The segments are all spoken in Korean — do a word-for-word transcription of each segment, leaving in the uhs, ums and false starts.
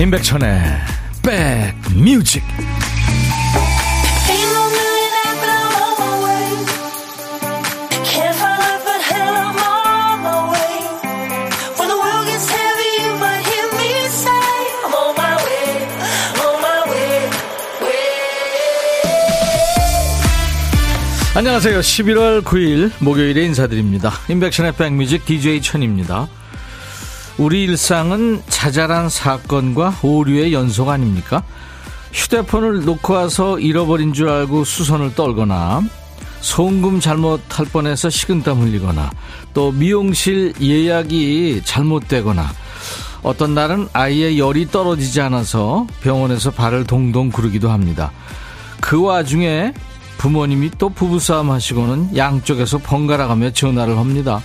임백천의 백뮤직. 안녕하세요. 십일월 구일 목요일에 인사드립니다. 임백천의 백뮤직 디제이 천입니다. 우리 일상은 자잘한 사건과 오류의 연속 아닙니까? 휴대폰을 놓고 와서 잃어버린 줄 알고 수선을 떨거나, 송금 잘못할 뻔해서 식은땀 흘리거나, 또 미용실 예약이 잘못되거나, 어떤 날은 아예 열이 떨어지지 않아서 병원에서 발을 동동 구르기도 합니다. 그 와중에 부모님이 또 부부싸움 하시고는 양쪽에서 번갈아가며 전화를 합니다.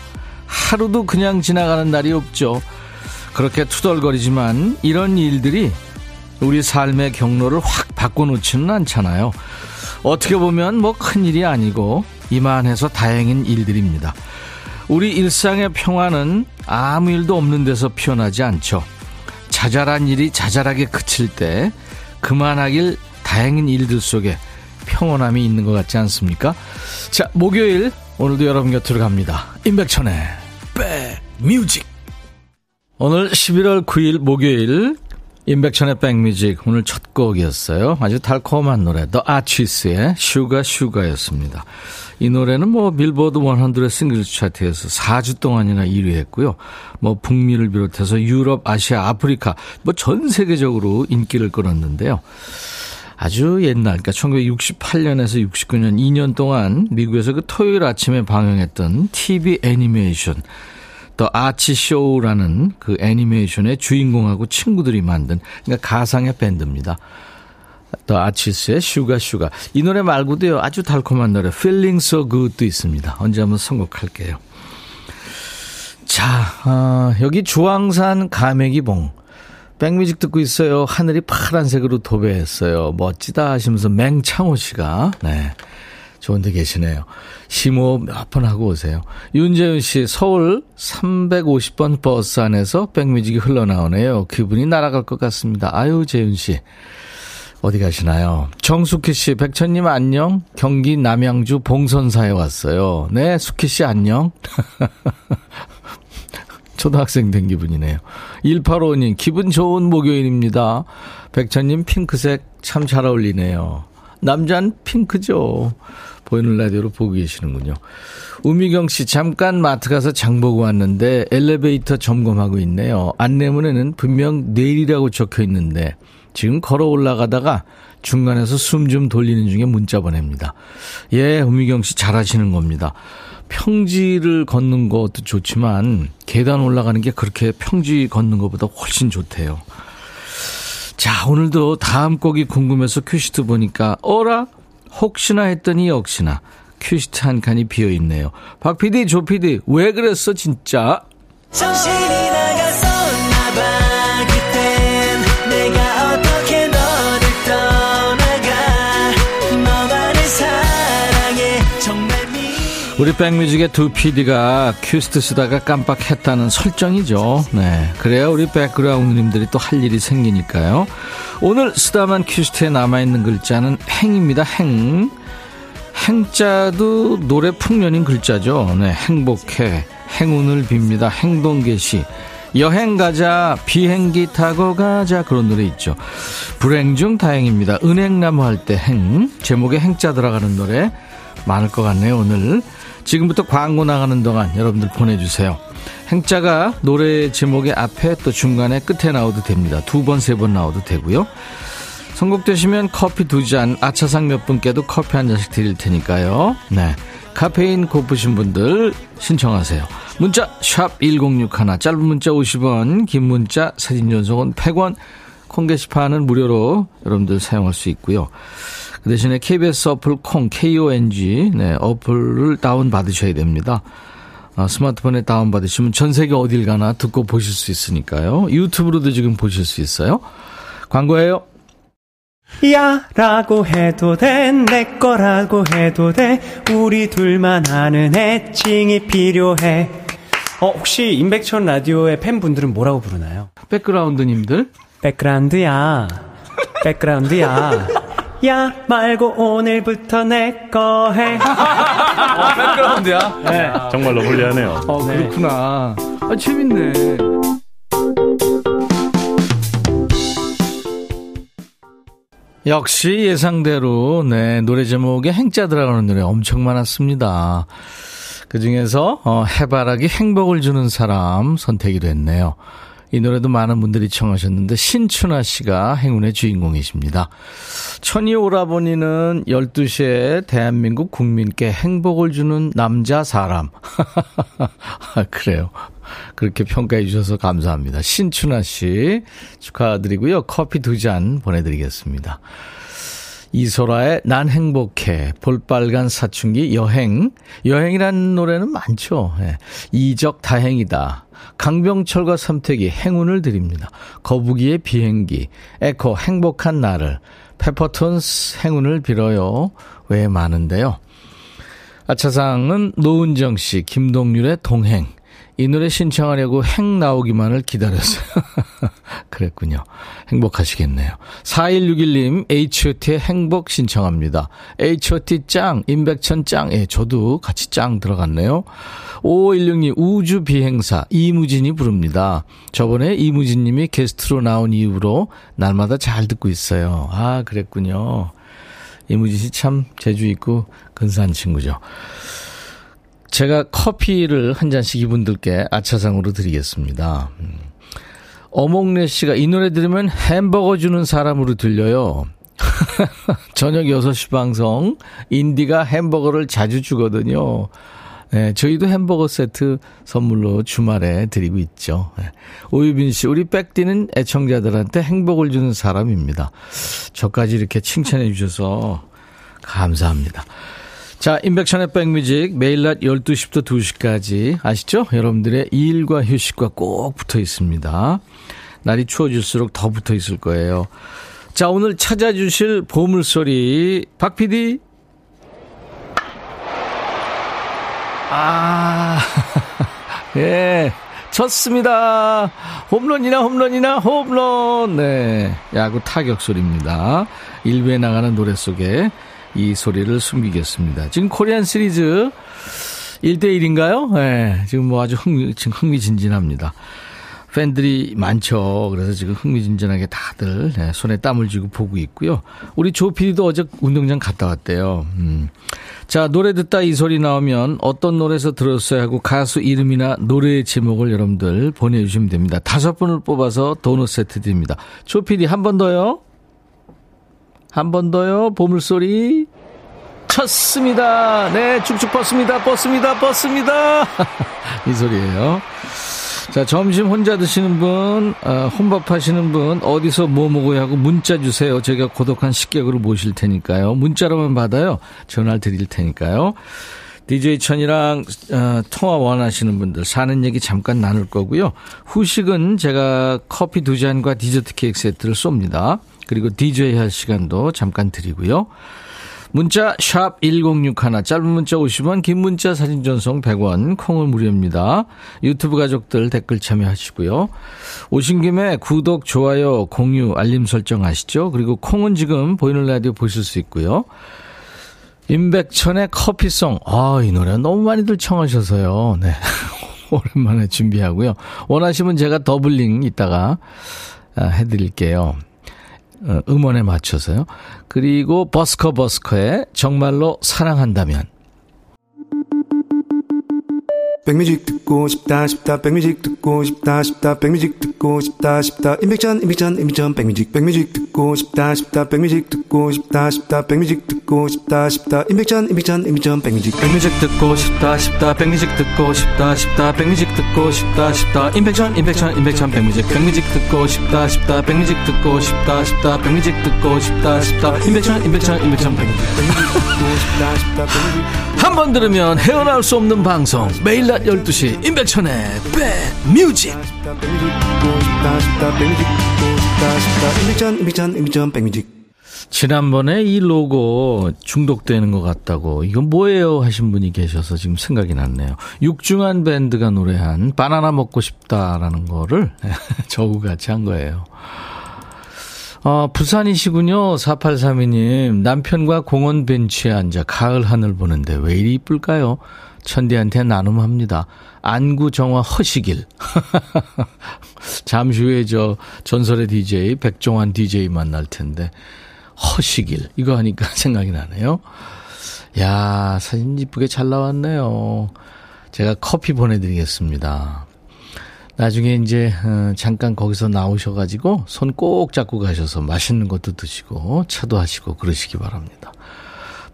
하루도 그냥 지나가는 날이 없죠. 그렇게 투덜거리지만 이런 일들이 우리 삶의 경로를 확 바꿔놓지는 않잖아요. 어떻게 보면 뭐 큰일이 아니고 이만해서 다행인 일들입니다. 우리 일상의 평화는 아무 일도 없는 데서 피어나지 않죠. 자잘한 일이 자잘하게 그칠 때 그만하길 다행인 일들 속에 평온함이 있는 것 같지 않습니까? 자, 목요일 오늘도 여러분 곁으로 갑니다. 임백천의 백뮤직. 오늘 십일월 구일 목요일 임백천의 백뮤직 오늘 첫 곡이었어요. 아주 달콤한 노래 더 아치스의 슈가 슈가였습니다. 이 노래는 뭐 빌보드 백 싱글 차트에서 사주 동안이나 일 위 했고요. 뭐 북미를 비롯해서 유럽, 아시아, 아프리카 뭐 전 세계적으로 인기를 끌었는데요. 아주 옛날, 그러니까 천구백육십팔년에서 육십구년 이 년 동안 미국에서 그 토요일 아침에 방영했던 티비 애니메이션 더 아치 쇼라는 그 애니메이션의 주인공하고 친구들이 만든, 그러니까 가상의 밴드입니다. 더 아치스의 슈가 슈가. 이 노래 말고도요, 아주 달콤한 노래 Feeling So Good도 있습니다. 언제 한번 선곡할게요. 자, 어, 여기 주황산 가맥이봉. 백뮤직 듣고 있어요. 하늘이 파란색으로 도배했어요. 멋지다 하시면서 맹창호 씨가 네, 좋은 데 계시네요. 심호흡 몇 번 하고 오세요. 윤재윤 씨, 서울 삼백오십번 버스 안에서 백뮤직이 흘러나오네요. 기분이 날아갈 것 같습니다. 아유, 재윤 씨 어디 가시나요? 정숙희 씨, 백천님 안녕. 경기 남양주 봉선사에 왔어요. 네, 숙희 씨 안녕. 초등학생 된 기분이네요. 일팔오오님 기분 좋은 목요일입니다. 백천님 핑크색 참 잘 어울리네요. 남자는 핑크죠. 보이는 라디오로 보고 계시는군요. 우미경씨, 잠깐 마트 가서 장 보고 왔는데 엘리베이터 점검하고 있네요. 안내문에는 분명 내일이라고 적혀 있는데 지금 걸어 올라가다가 중간에서 숨 좀 돌리는 중에 문자 보냅니다. 예, 우미경씨 잘하시는 겁니다. 평지를 걷는 것도 좋지만 계단 올라가는 게 그렇게 평지 걷는 것보다 훨씬 좋대요. 자, 오늘도 다음 곡이 궁금해서 큐시트 보니까 어라? 혹시나 했더니 역시나 큐시트 한 칸이 비어있네요. 박 피디, 조 피디 왜 그랬어 진짜? 정신이 나갔었나 봐. 우리 백뮤직의 두 피디가 큐시트 쓰다가 깜빡했다는 설정이죠. 네, 그래야 우리 백그라운드님들이 또 할 일이 생기니까요. 오늘 쓰다만 큐시트에 남아있는 글자는 행입니다. 행. 행자도 노래 풍년인 글자죠. 네, 행복해, 행운을 빕니다, 행동개시, 여행 가자, 비행기 타고 가자, 그런 노래 있죠. 불행 중 다행입니다. 은행나무 할 때 행. 제목에 행자 들어가는 노래 많을 것 같네요. 오늘 지금부터 광고 나가는 동안 여러분들 보내주세요. 행자가 노래 제목의 앞에 또 중간에 끝에 나오도 됩니다. 두 번 세 번 나오도 되고요. 선곡되시면 커피 두 잔, 아차상 몇 분께도 커피 한 잔씩 드릴 테니까요. 네, 카페인 고프신 분들 신청하세요. 문자 샵 일공육일, 짧은 문자 오십원, 긴 문자 사진 전송은 백원, 콩 게시판은 무료로 여러분들 사용할 수 있고요. 그 대신에 케이비에스 어플 콩, 콩, 네, 어플을 다운받으셔야 됩니다. 아, 스마트폰에 다운받으시면 전세계 어딜 가나 듣고 보실 수 있으니까요. 유튜브로도 지금 보실 수 있어요. 광고예요. 야 라고 해도 돼, 내 거라고 해도 돼, 우리 둘만 아는 애칭이 필요해. 어, 혹시 임백천 라디오의 팬분들은 뭐라고 부르나요? 백그라운드님들? 백그라운드야 백그라운드야 야 말고 오늘부터 내 거 해. 아, 백그라운드야? 네. 정말로 불리하네요. 어, 네. 그렇구나. 아, 재밌네. 역시 예상대로 네 노래 제목에 행자 들어가는 노래 엄청 많았습니다. 그중에서 어, 해바라기 행복을 주는 사람 선택이 됐네요. 이 노래도 많은 분들이 청하셨는데 신춘아 씨가 행운의 주인공이십니다. 천이 오라버니는 열두 시에 대한민국 국민께 행복을 주는 남자 사람. 아, 그래요. 그렇게 평가해 주셔서 감사합니다. 신춘아 씨 축하드리고요. 커피 두 잔 보내드리겠습니다. 이소라의 난 행복해, 볼빨간 사춘기 여행. 여행이라는 노래는 많죠. 예. 이적 다행이다. 강병철과 삼태기 행운을 드립니다. 거북이의 비행기, 에코 행복한 나를, 페퍼톤스 행운을 빌어요. 왜 많은데요. 아차상은 노은정 씨, 김동률의 동행. 이 노래 신청하려고 행 나오기만을 기다렸어요. 그랬군요. 행복하시겠네요. 사일육일 님 에이치오티의 행복 신청합니다. 에이치오티 짱, 임백천 짱. 예, 저도 같이 짱 들어갔네요. 오오일육 님 우주비행사 이무진이 부릅니다. 저번에 이무진 님이 게스트로 나온 이후로 날마다 잘 듣고 있어요. 아, 그랬군요. 이무진 씨 참 재주 있고 근사한 친구죠. 제가 커피를 한 잔씩 이분들께 아차상으로 드리겠습니다. 어몽래 씨가 이 노래 들으면 햄버거 주는 사람으로 들려요. 저녁 여섯 시 방송 인디가 햄버거를 자주 주거든요. 네, 저희도 햄버거 세트 선물로 주말에 드리고 있죠. 네. 오유빈 씨, 우리 백디는 애청자들한테 행복을 주는 사람입니다. 저까지 이렇게 칭찬해 주셔서 감사합니다. 자, 임백천의 백뮤직 매일 낮 열두 시부터 두 시까지 아시죠? 여러분들의 일과 휴식과 꼭 붙어 있습니다. 날이 추워질수록 더 붙어 있을 거예요. 자, 오늘 찾아주실 보물소리 박 피디. 아, 예, 쳤습니다. 홈런이나 홈런이나 홈런. 네, 야구 타격 소리입니다. 일 부에 나가는 노래 속에 이 소리를 숨기겠습니다. 지금 코리안 시리즈 일 대 일인가요? 네, 지금 뭐 아주 흥미, 지금 흥미진진합니다. 팬들이 많죠. 그래서 지금 흥미진진하게 다들 네, 손에 땀을 쥐고 보고 있고요. 우리 조 피디도 어제 운동장 갔다 왔대요. 음. 자, 노래 듣다 이 소리 나오면 어떤 노래에서 들었어야 하고 가수 이름이나 노래의 제목을 여러분들 보내주시면 됩니다. 다섯 분을 뽑아서 도넛 세트 드립니다. 조 피디 한 번 더요. 한 번 더요. 보물소리 쳤습니다. 네, 쭉쭉 뻗습니다. 뻗습니다. 뻗습니다. 이 소리예요. 자, 점심 혼자 드시는 분, 어, 혼밥 하시는 분, 어디서 뭐 먹어야 하고 문자 주세요. 제가 고독한 식객으로 모실 테니까요. 문자로만 받아요. 전화를 드릴 테니까요. 디제이 천이랑 어, 통화 원하시는 분들 사는 얘기 잠깐 나눌 거고요. 후식은 제가 커피 두 잔과 디저트 케이크 세트를 쏩니다. 그리고 디제이 할 시간도 잠깐 드리고요. 문자 샵 일공육일, 짧은 문자 오십 원, 긴 문자 사진 전송 백 원, 콩은 무료입니다. 유튜브 가족들 댓글 참여하시고요. 오신 김에 구독, 좋아요, 공유, 알림 설정 하시죠. 그리고 콩은 지금 보이는 라디오 보실 수 있고요. 임백천의 커피송. 아, 이 노래 너무 많이들 청하셔서요. 네. 오랜만에 준비하고요. 원하시면 제가 더블링 이따가 해드릴게요. 음원에 맞춰서요. 그리고 버스커 버스커의 정말로 사랑한다면. 백뮤직 듣고 싶다 싶다 백뮤직 듣고 싶다 싶다 백뮤직 듣고 싶다 싶다 임백천 임백천 임백천 백뮤직 백뮤직 듣고 싶다 싶다 백뮤직 듣고 싶다 싶다 백뮤직 듣고 싶다 싶다 임백천 임백천 임백천 백뮤직 백뮤직 듣고 싶다 싶다 백뮤직 듣고 싶다 싶다 백뮤직 듣고 싶다 싶다 임백천 임백천 임백천 백뮤직 백뮤직 듣고 싶다 싶다 백뮤직 듣고 싶다 싶다 백뮤직 듣고 싶다 싶다 임백천 임백천 임백천 백뮤직 한 번 들으면 헤어나올 수 없는 방송 매일 낮 열두 시 임백천의 백뮤직. 지난번에 이 로고 중독되는 것 같다고 이건 뭐예요 하신 분이 계셔서 지금 생각이 났네요. 육중한 밴드가 노래한 바나나 먹고 싶다라는 거를 저구같이 한 거예요. 어, 부산이시군요. 사팔삼이 님. 남편과 공원 벤치에 앉아 가을 하늘 보는데 왜 이리 이쁠까요? 천디한테 나눔합니다. 안구정화 허시길. 잠시 후에 저 전설의 디제이 백종환 디제이 만날 텐데 허시길 이거 하니까 생각이 나네요. 야, 사진 이쁘게 잘 나왔네요. 제가 커피 보내드리겠습니다. 나중에 이제 잠깐 거기서 나오셔가지고 손 꼭 잡고 가셔서 맛있는 것도 드시고 차도 하시고 그러시기 바랍니다.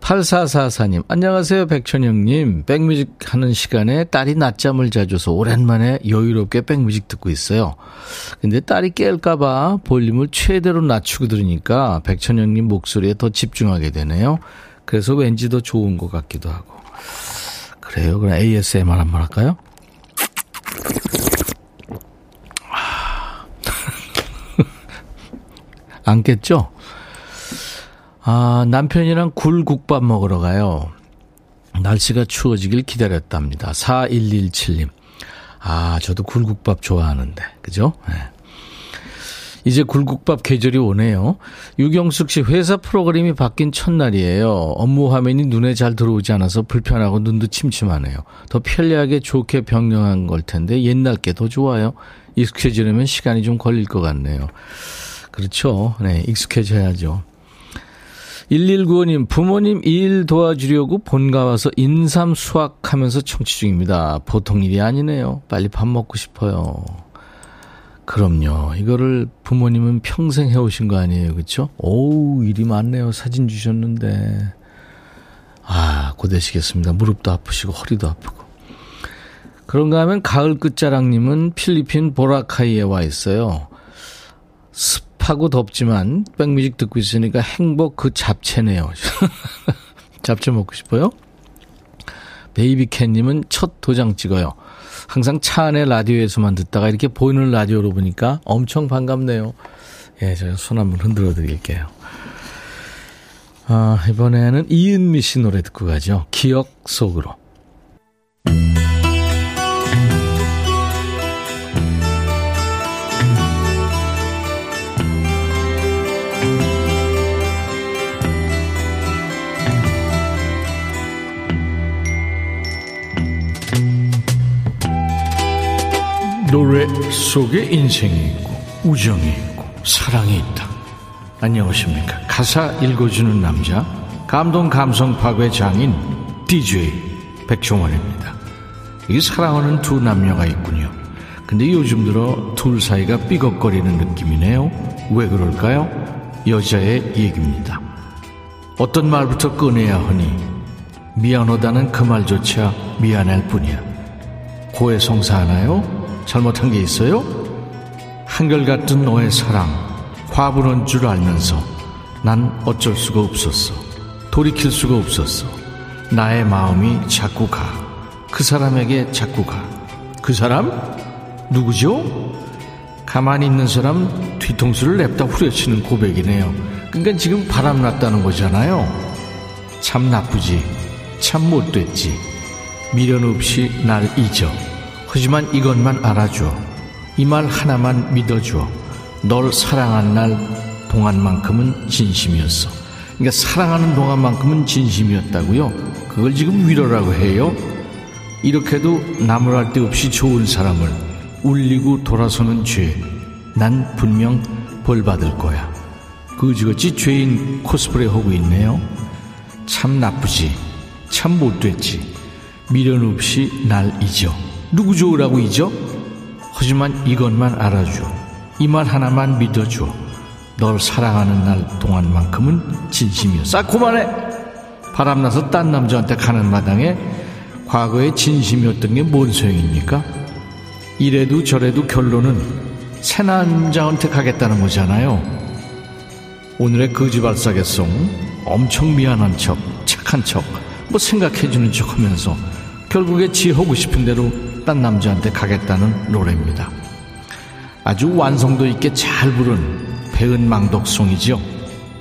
팔사사사 님, 안녕하세요. 백천영님, 백뮤직 하는 시간에 딸이 낮잠을 자줘서 오랜만에 여유롭게 백뮤직 듣고 있어요. 근데 딸이 깰까봐 볼륨을 최대로 낮추고 들으니까 백천영님 목소리에 더 집중하게 되네요. 그래서 왠지 더 좋은 것 같기도 하고. 그래요. 그럼 에이에스엠알 한번 할까요? 안 깼죠? 아, 남편이랑 굴국밥 먹으러 가요. 날씨가 추워지길 기다렸답니다. 사일일칠 님. 아, 저도 굴국밥 좋아하는데. 그죠? 네. 이제 굴국밥 계절이 오네요. 유경숙 씨, 회사 프로그램이 바뀐 첫날이에요. 업무 화면이 눈에 잘 들어오지 않아서 불편하고 눈도 침침하네요. 더 편리하게 좋게 변경한 걸 텐데 옛날 게 더 좋아요. 익숙해지려면 시간이 좀 걸릴 것 같네요. 그렇죠. 네, 익숙해져야죠. 일일구오 님, 부모님 일 도와주려고 본가 와서 인삼 수확하면서 청취 중입니다. 보통 일이 아니네요. 빨리 밥 먹고 싶어요. 그럼요. 이거를 부모님은 평생 해오신 거 아니에요. 그렇죠? 오우, 일이 많네요. 사진 주셨는데. 아, 고되시겠습니다. 무릎도 아프시고 허리도 아프고. 그런가 하면 가을 끝자락님은 필리핀 보라카이에 와 있어요. 습하고 덥지만 백뮤직 듣고 있으니까 행복 그 잡채네요. 잡채 먹고 싶어요? 베이비캣님은 첫 도장 찍어요. 항상 차 안에 라디오에서만 듣다가 이렇게 보이는 라디오로 보니까 엄청 반갑네요. 예, 제가 손 한번 흔들어 드릴게요. 아, 이번에는 이은미 씨 노래 듣고 가죠. 기억 속으로. 노래 속에 인생이 있고 우정이 있고 사랑이 있다. 안녕하십니까. 가사 읽어주는 남자, 감동 감성 파괴 장인 디제이 백종원입니다. 이 사랑하는 두 남녀가 있군요. 근데 요즘 들어 둘 사이가 삐걱거리는 느낌이네요. 왜 그럴까요? 여자의 얘기입니다. 어떤 말부터 꺼내야 하니 미안하다는 그 말조차 미안할 뿐이야. 고해성사하나요? 잘못한 게 있어요? 한결같은 너의 사랑 과분한 줄 알면서 난 어쩔 수가 없었어. 돌이킬 수가 없었어. 나의 마음이 자꾸 가. 그 사람에게 자꾸 가. 그 사람? 누구죠? 가만히 있는 사람 뒤통수를 냅다 후려치는 고백이네요. 그러니까 지금 바람났다는 거잖아요. 참 나쁘지. 참 못됐지. 미련 없이 날 잊어. 하지만 이것만 알아줘. 이 말 하나만 믿어줘. 널 사랑한 날 동안만큼은 진심이었어. 그러니까 사랑하는 동안만큼은 진심이었다고요? 그걸 지금 위로라고 해요? 이렇게도 나무랄 데 없이 좋은 사람을 울리고 돌아서는 죄. 난 분명 벌받을 거야. 그지같이 죄인 코스프레 하고 있네요. 참 나쁘지. 참 못됐지. 미련 없이 날 잊어. 누구죠? 라고 잊어? 하지만 이것만 알아줘. 이 말 하나만 믿어줘. 널 사랑하는 날 동안만큼은 진심이었어. 아, 그만해. 바람나서 딴 남자한테 가는 마당에 과거의 진심이었던 게 뭔 소용입니까? 이래도 저래도 결론은 새 남자한테 가겠다는 거잖아요. 오늘의 거지발사계송, 엄청 미안한 척, 착한 척, 뭐 생각해주는 척 하면서 결국에 지 하고 싶은 대로 딴 남자한테 가겠다는 노래입니다. 아주 완성도 있게 잘 부른 배은 망덕송이죠.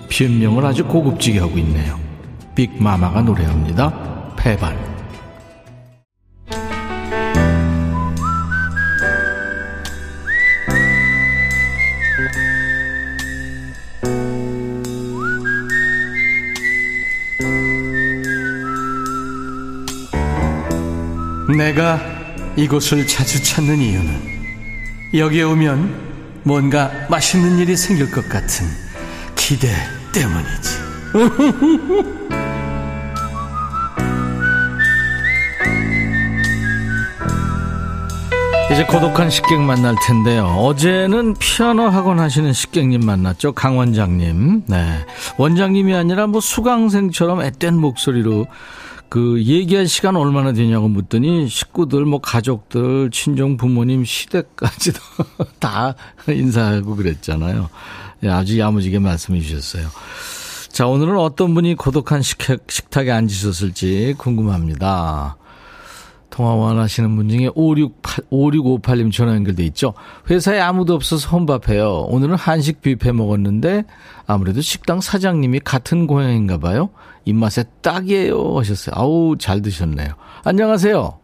변명을 아주 고급지게 하고 있네요. 빅마마가 노래합니다. 배반. 내가 이곳을 자주 찾는 이유는 여기에 오면 뭔가 맛있는 일이 생길 것 같은 기대 때문이지. 이제 고독한 식객 만날 텐데요. 어제는 피아노 학원 하시는 식객님 만났죠. 강 원장님. 네. 원장님이 아니라 뭐 수강생처럼 앳된 목소리로 그 얘기할 시간 얼마나 되냐고 묻더니 식구들, 뭐 가족들, 친정 부모님, 시댁까지도 다 인사하고 그랬잖아요. 아주 야무지게 말씀해 주셨어요. 자, 오늘은 어떤 분이 고독한 식탁, 식탁에 앉으셨을지 궁금합니다. 통화 원하시는 분 중에 오육오팔님 전화 연결돼 있죠. 회사에 아무도 없어서 혼밥해요. 오늘은 한식 뷔페 먹었는데 아무래도 식당 사장님이 같은 고향인가 봐요. 입맛에 딱이에요 하셨어요. 아우, 잘 드셨네요. 안녕하세요.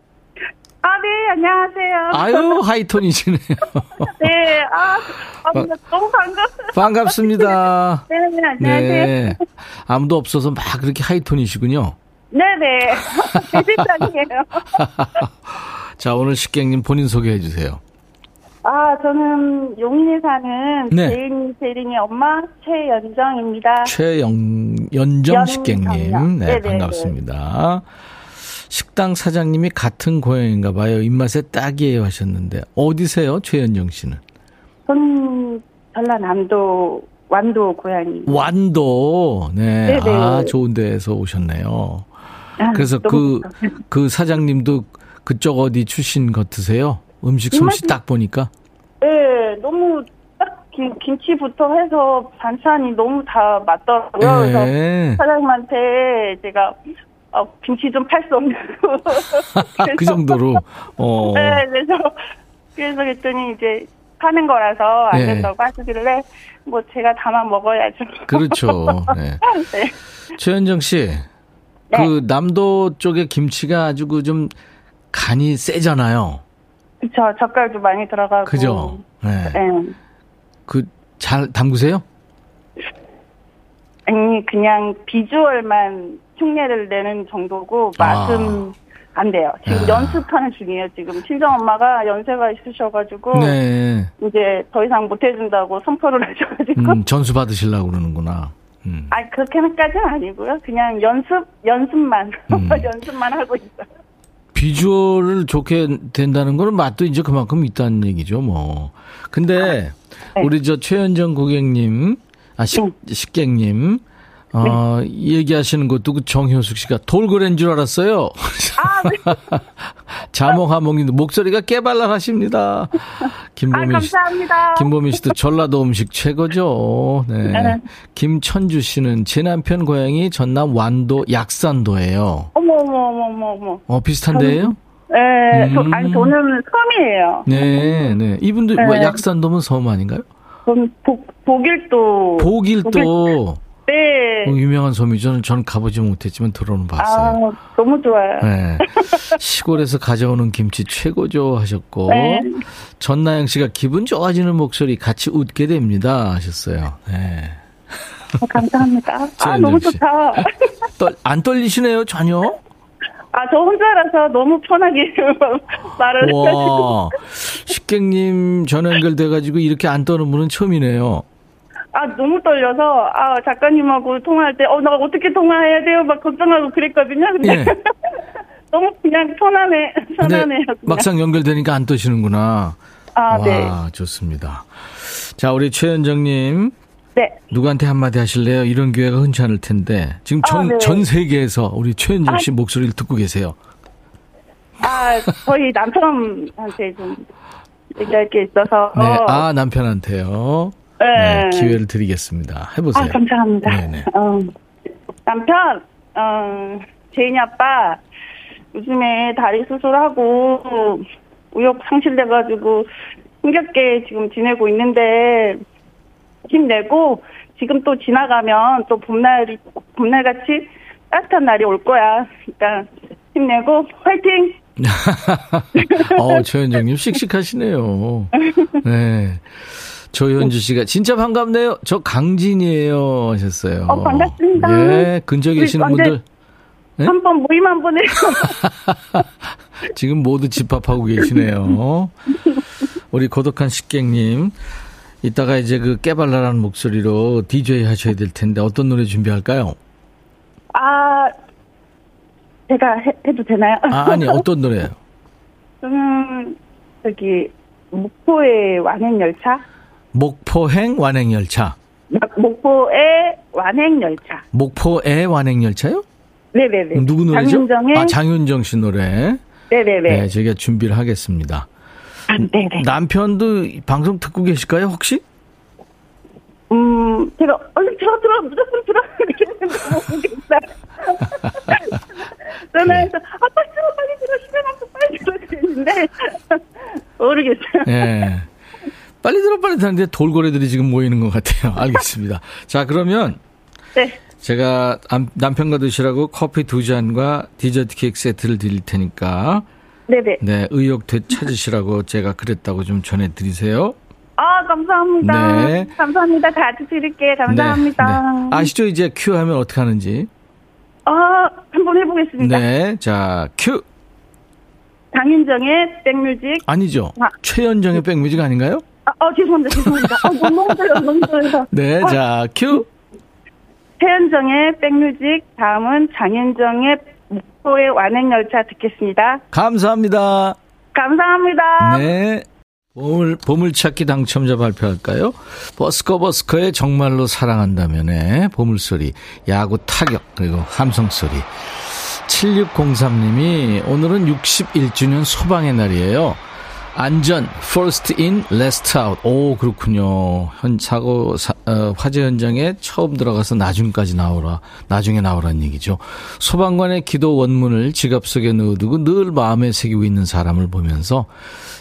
아, 네, 안녕하세요. 아유, 하이톤이시네요. 네, 아, 아 너무 반갑습니다. 반갑습니다. 네, 네, 안녕하세요. 네, 아무도 없어서 막 그렇게 하이톤이시군요. 네네. 대실장이에요. 자, 오늘 식객님 본인 소개해 주세요. 아, 저는 용인에 사는 네. 재린이, 재린이 엄마 최연정입니다. 최연정 식객님. 네, 네네. 반갑습니다. 식당 사장님이 같은 고향인가 봐요. 입맛에 딱이에요 하셨는데 어디세요, 최연정 씨는? 전 전라남도 완도 고향이. 완도. 네. 네네. 아, 좋은 데에서 오셨네요. 그래서 그, 그 사장님도 그쪽 어디 출신 같으세요? 음식 솜씨 딱 보니까? 네, 너무 딱 김치부터 해서 반찬이 너무 다 맞더라고요. 네. 그래서 사장님한테 제가 어, 김치 좀 팔 수 없냐고. 그 정도로? 어. 네, 그래서, 그래서 그랬더니 이제 파는 거라서 안 된다고 네. 하시길래 뭐 제가 담아 먹어야죠. 그렇죠. 네. 네. 최현정 씨. 네. 그 남도 쪽에 김치가 아주 그 좀 간이 세잖아요. 그렇죠. 젓갈도 많이 들어가고. 그죠. 네. 네. 그 잘 담그세요? 아니, 그냥 비주얼만 흉내를 내는 정도고 맛은 아. 안 돼요. 지금 아. 연습하는 중이에요. 지금 친정 엄마가 연세가 있으셔가지고 네. 이제 더 이상 못 해준다고 선포를 하셔가지고 음, 전수 받으시려고 그러는구나. 음. 아, 그렇게까지는 아니고요. 그냥 연습, 연습만, 음. 연습만 하고 있어요. 비주얼을 좋게 된다는 건 맛도 이제 그만큼 있다는 얘기죠, 뭐. 근데, 아, 네. 우리 저 최현정 고객님, 아, 식, 응. 식객님, 어, 네. 얘기하시는 것도 그 정효숙 씨가 돌고래인 줄 알았어요. 아, 네. 자몽하몽님도 목소리가 깨발랄하십니다. 김보미 아, 감사합니다. 씨, 김보미 씨도 전라도 음식 최고죠. 네. 네. 김천주 씨는 제 남편 고향이 전남 완도 약산도예요. 어머, 어머, 어머, 어머. 어, 비슷한데요? 네. 음. 저, 아니, 저는 섬이에요. 네, 네. 이분도 네. 뭐 약산도면 섬 아닌가요? 그럼 복, 복일도. 복일도. 복일도. 네. 유명한 섬이죠. 저는 가보지 못했지만 들어는 봤어요. 아, 너무 좋아요. 네. 시골에서 가져오는 김치 최고죠 하셨고 네. 전나영 씨가 기분 좋아지는 목소리 같이 웃게 됩니다 하셨어요. 네. 아, 감사합니다. 아, 너무 좋다. 떨, 안 떨리시네요 전혀? 아, 저 혼자라서 너무 편하게 말을 해가지고. 식객님 전화 연결돼가지고 이렇게 안 떠는 분은 처음이네요. 아, 너무 떨려서, 아, 작가님하고 통화할 때, 어, 나 어떻게 통화해야 돼요? 막 걱정하고 그랬거든요. 근데 네. 너무 그냥 편안해, 편안해요. 그냥. 막상 연결되니까 안 떠시는구나. 아, 와, 네. 좋습니다. 자, 우리 최현정님. 네. 누구한테 한마디 하실래요? 이런 기회가 흔치 않을 텐데. 지금 전, 아, 네. 전 세계에서 우리 최현정 씨 아, 목소리를 듣고 계세요. 아, 저희 남편한테 좀 얘기할 게 있어서. 네. 아, 남편한테요. 네. 네, 기회를 드리겠습니다. 해보세요. 아, 감사합니다. 어, 남편, 어, 제인이 아빠, 요즘에 다리 수술하고, 의욕 상실돼가지고, 힘겹게 지금 지내고 있는데, 힘내고, 지금 또 지나가면 또 봄날이, 봄날같이 따뜻한 날이 올 거야. 일단, 힘내고, 화이팅! 어, 최현정님, 씩씩하시네요. 네. 조현주 씨가 진짜 반갑네요. 저 강진이에요 하셨어요. 어, 반갑습니다. 예, 근처에 계시는 분들. 네? 한번 모임 한번 해요. 지금 모두 집합하고 계시네요. 우리 고독한 식객님, 이따가 이제 그 깨발랄한 목소리로 디제이 하셔야 될 텐데 어떤 노래 준비할까요? 아, 제가 해, 해도 되나요? 아, 아니, 어떤 노래예요? 저는 저기 목포의 완행열차. 목포행 완행열차. 목포의 완행열차. 목포의 완행열차요? 네네네. 누구 노래죠? 장윤정의. 아, 장윤정 씨 노래. 네네네. 네, 저희가 준비를 하겠습니다. 아, 네네. 남편도 방송 듣고 계실까요, 혹시? 음, 제가 얼른 들어, 들어, 무조건 들어. 전화해서, 아, 빨리 들어, 빨리 들어, 시간 없어, 빨리 들어, 그랬는데, 모르겠어요. 네. 빨리 들어, 빨리 들었는데 돌고래들이 지금 모이는 것 같아요. 알겠습니다. 자, 그러면. 네. 제가 남편과 드시라고 커피 두 잔과 디저트 케이크 세트를 드릴 테니까. 네네. 네, 의욕 되찾으시라고 제가 그랬다고 좀 전해드리세요. 아, 감사합니다. 네. 감사합니다. 같이 드릴게요. 감사합니다. 네, 네. 아시죠? 이제 큐 하면 어떻게 하는지. 아, 한번 해보겠습니다. 네. 자, 큐. 장윤정의 백뮤직. 아니죠. 아. 최연정의 백뮤직 아닌가요? 아, 아 죄송합니다. 죄송합니다. 아, 너무 힘들어요. 너무 힘들어요. 네. 아. 자, 큐. 최연정의 백뮤직, 다음은 장윤정의 목포의 완행열차 듣겠습니다. 감사합니다. 감사합니다. 네. 보물, 보물찾기 당첨자 발표할까요? 버스커 버스커의 정말로 사랑한다면의 보물소리, 야구 타격, 그리고 함성소리. 칠육공삼 님이 오늘은 육십일 주년 소방의 날이에요. 안전, first in, last out. 오, 그렇군요. 현, 사고, 사, 어, 화재 현장에 처음 들어가서 나중까지 나오라, 나중에 나오란 얘기죠. 소방관의 기도 원문을 지갑 속에 넣어두고 늘 마음에 새기고 있는 사람을 보면서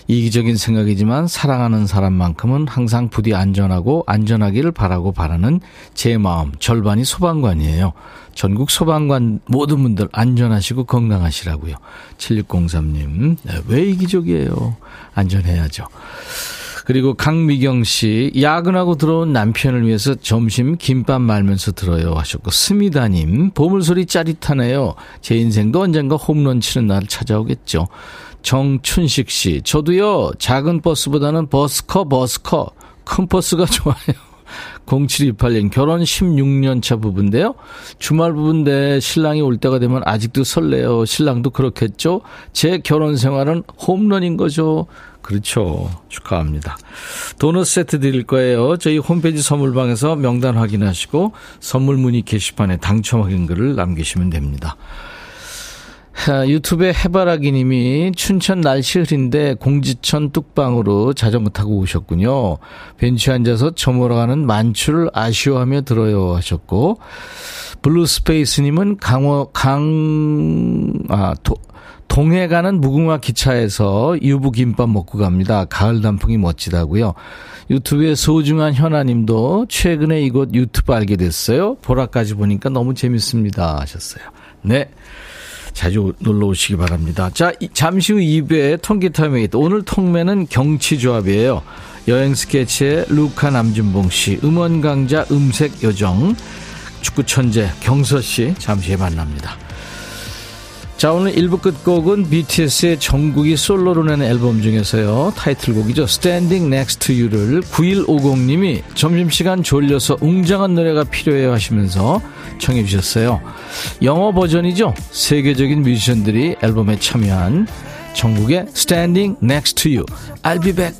이기적인 생각이지만 사랑하는 사람만큼은 항상 부디 안전하고 안전하기를 바라고 바라는 제 마음, 절반이 소방관이에요. 전국 소방관 모든 분들 안전하시고 건강하시라고요. 칠육공삼 님, 왜 이기적이에요? 안전해야죠. 그리고 강미경 씨, 야근하고 들어온 남편을 위해서 점심 김밥 말면서 들어요 하셨고, 스미다님, 보물소리 짜릿하네요. 제 인생도 언젠가 홈런 치는 날 찾아오겠죠. 정춘식 씨, 저도요, 작은 버스보다는 버스커 버스커, 큰 버스가 좋아요. 공칠이팔 년, 결혼 십육 년 차 부부인데요. 주말 부부인데 신랑이 올 때가 되면 아직도 설레요. 신랑도 그렇겠죠. 제 결혼 생활은 홈런인 거죠. 그렇죠. 축하합니다. 도넛 세트 드릴 거예요. 저희 홈페이지 선물방에서 명단 확인하시고 선물 문의 게시판에 당첨 확인글을 남기시면 됩니다. 유튜브에 해바라기님이 춘천 날씨 흐린데 공지천 뚝방으로 자전거 타고 오셨군요. 벤치에 앉아서 저물어가는 만추를 아쉬워하며 들어요 하셨고, 블루스페이스님은 강어, 강, 아, 도, 동해 가는 무궁화 기차에서 유부김밥 먹고 갑니다. 가을 단풍이 멋지다고요. 유튜브의 소중한 현아님도 최근에 이곳 유튜브 알게 됐어요. 보라까지 보니까 너무 재밌습니다 하셨어요. 네. 자주 놀러 오시기 바랍니다. 자, 잠시 후 이 부에 통기타 메이트. 오늘 통매는 경치조합이에요. 여행 스케치의 루카 남진봉 씨, 음원 강자 음색 요정, 축구 천재 경서 씨 잠시 후에 만납니다. 자, 오늘 일 부 끝곡은 비티에스의 정국이 솔로로 낸 앨범 중에서요, 타이틀곡이죠. Standing Next to You를 구일오공 님이 점심시간 졸려서 웅장한 노래가 필요해요 하시면서 청해 주셨어요. 영어 버전이죠. 세계적인 뮤지션들이 앨범에 참여한 정국의 Standing Next to You. I'll be back.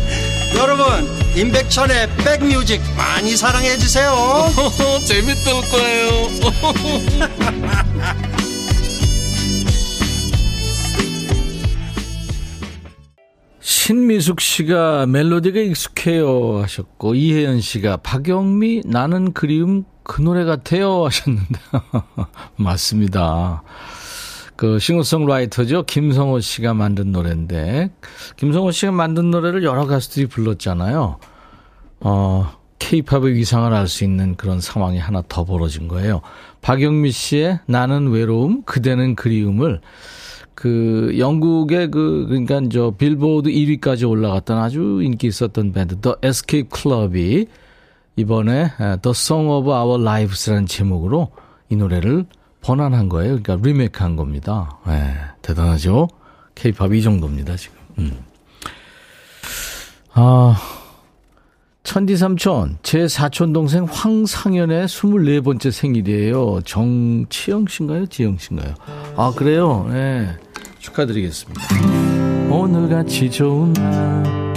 여러분, 임백천의 백뮤직 많이 사랑해주세요. 재밌을 거예요. 신미숙 씨가 멜로디가 익숙해요 하셨고, 이혜연 씨가 박영미 나는 그리움 그 노래 같아요 하셨는데 맞습니다. 그 싱어송라이터죠. 김성호 씨가 만든 노래인데, 김성호 씨가 만든 노래를 여러 가수들이 불렀잖아요. 어, K-팝의 위상을 알 수 있는 그런 상황이 하나 더 벌어진 거예요. 박영미 씨의 나는 외로움, 그대는 그리움을 그 영국의 그 그러니까 저 빌보드 일 위까지 올라갔던 아주 인기 있었던 밴드 The Escape Club이 이번에 The Song of Our Lives라는 제목으로 이 노래를 번안한 거예요. 그러니까 리메이크한 겁니다. 네, 대단하죠. K-팝이 이 정도입니다 지금. 음. 아, 천디삼촌, 제 사촌동생 황상현의 스물네 번째 생일이에요. 정치영 씨인가요? 지영 씨인가요? 아, 그래요? 네, 축하드리겠습니다. 오늘같이 좋은 날,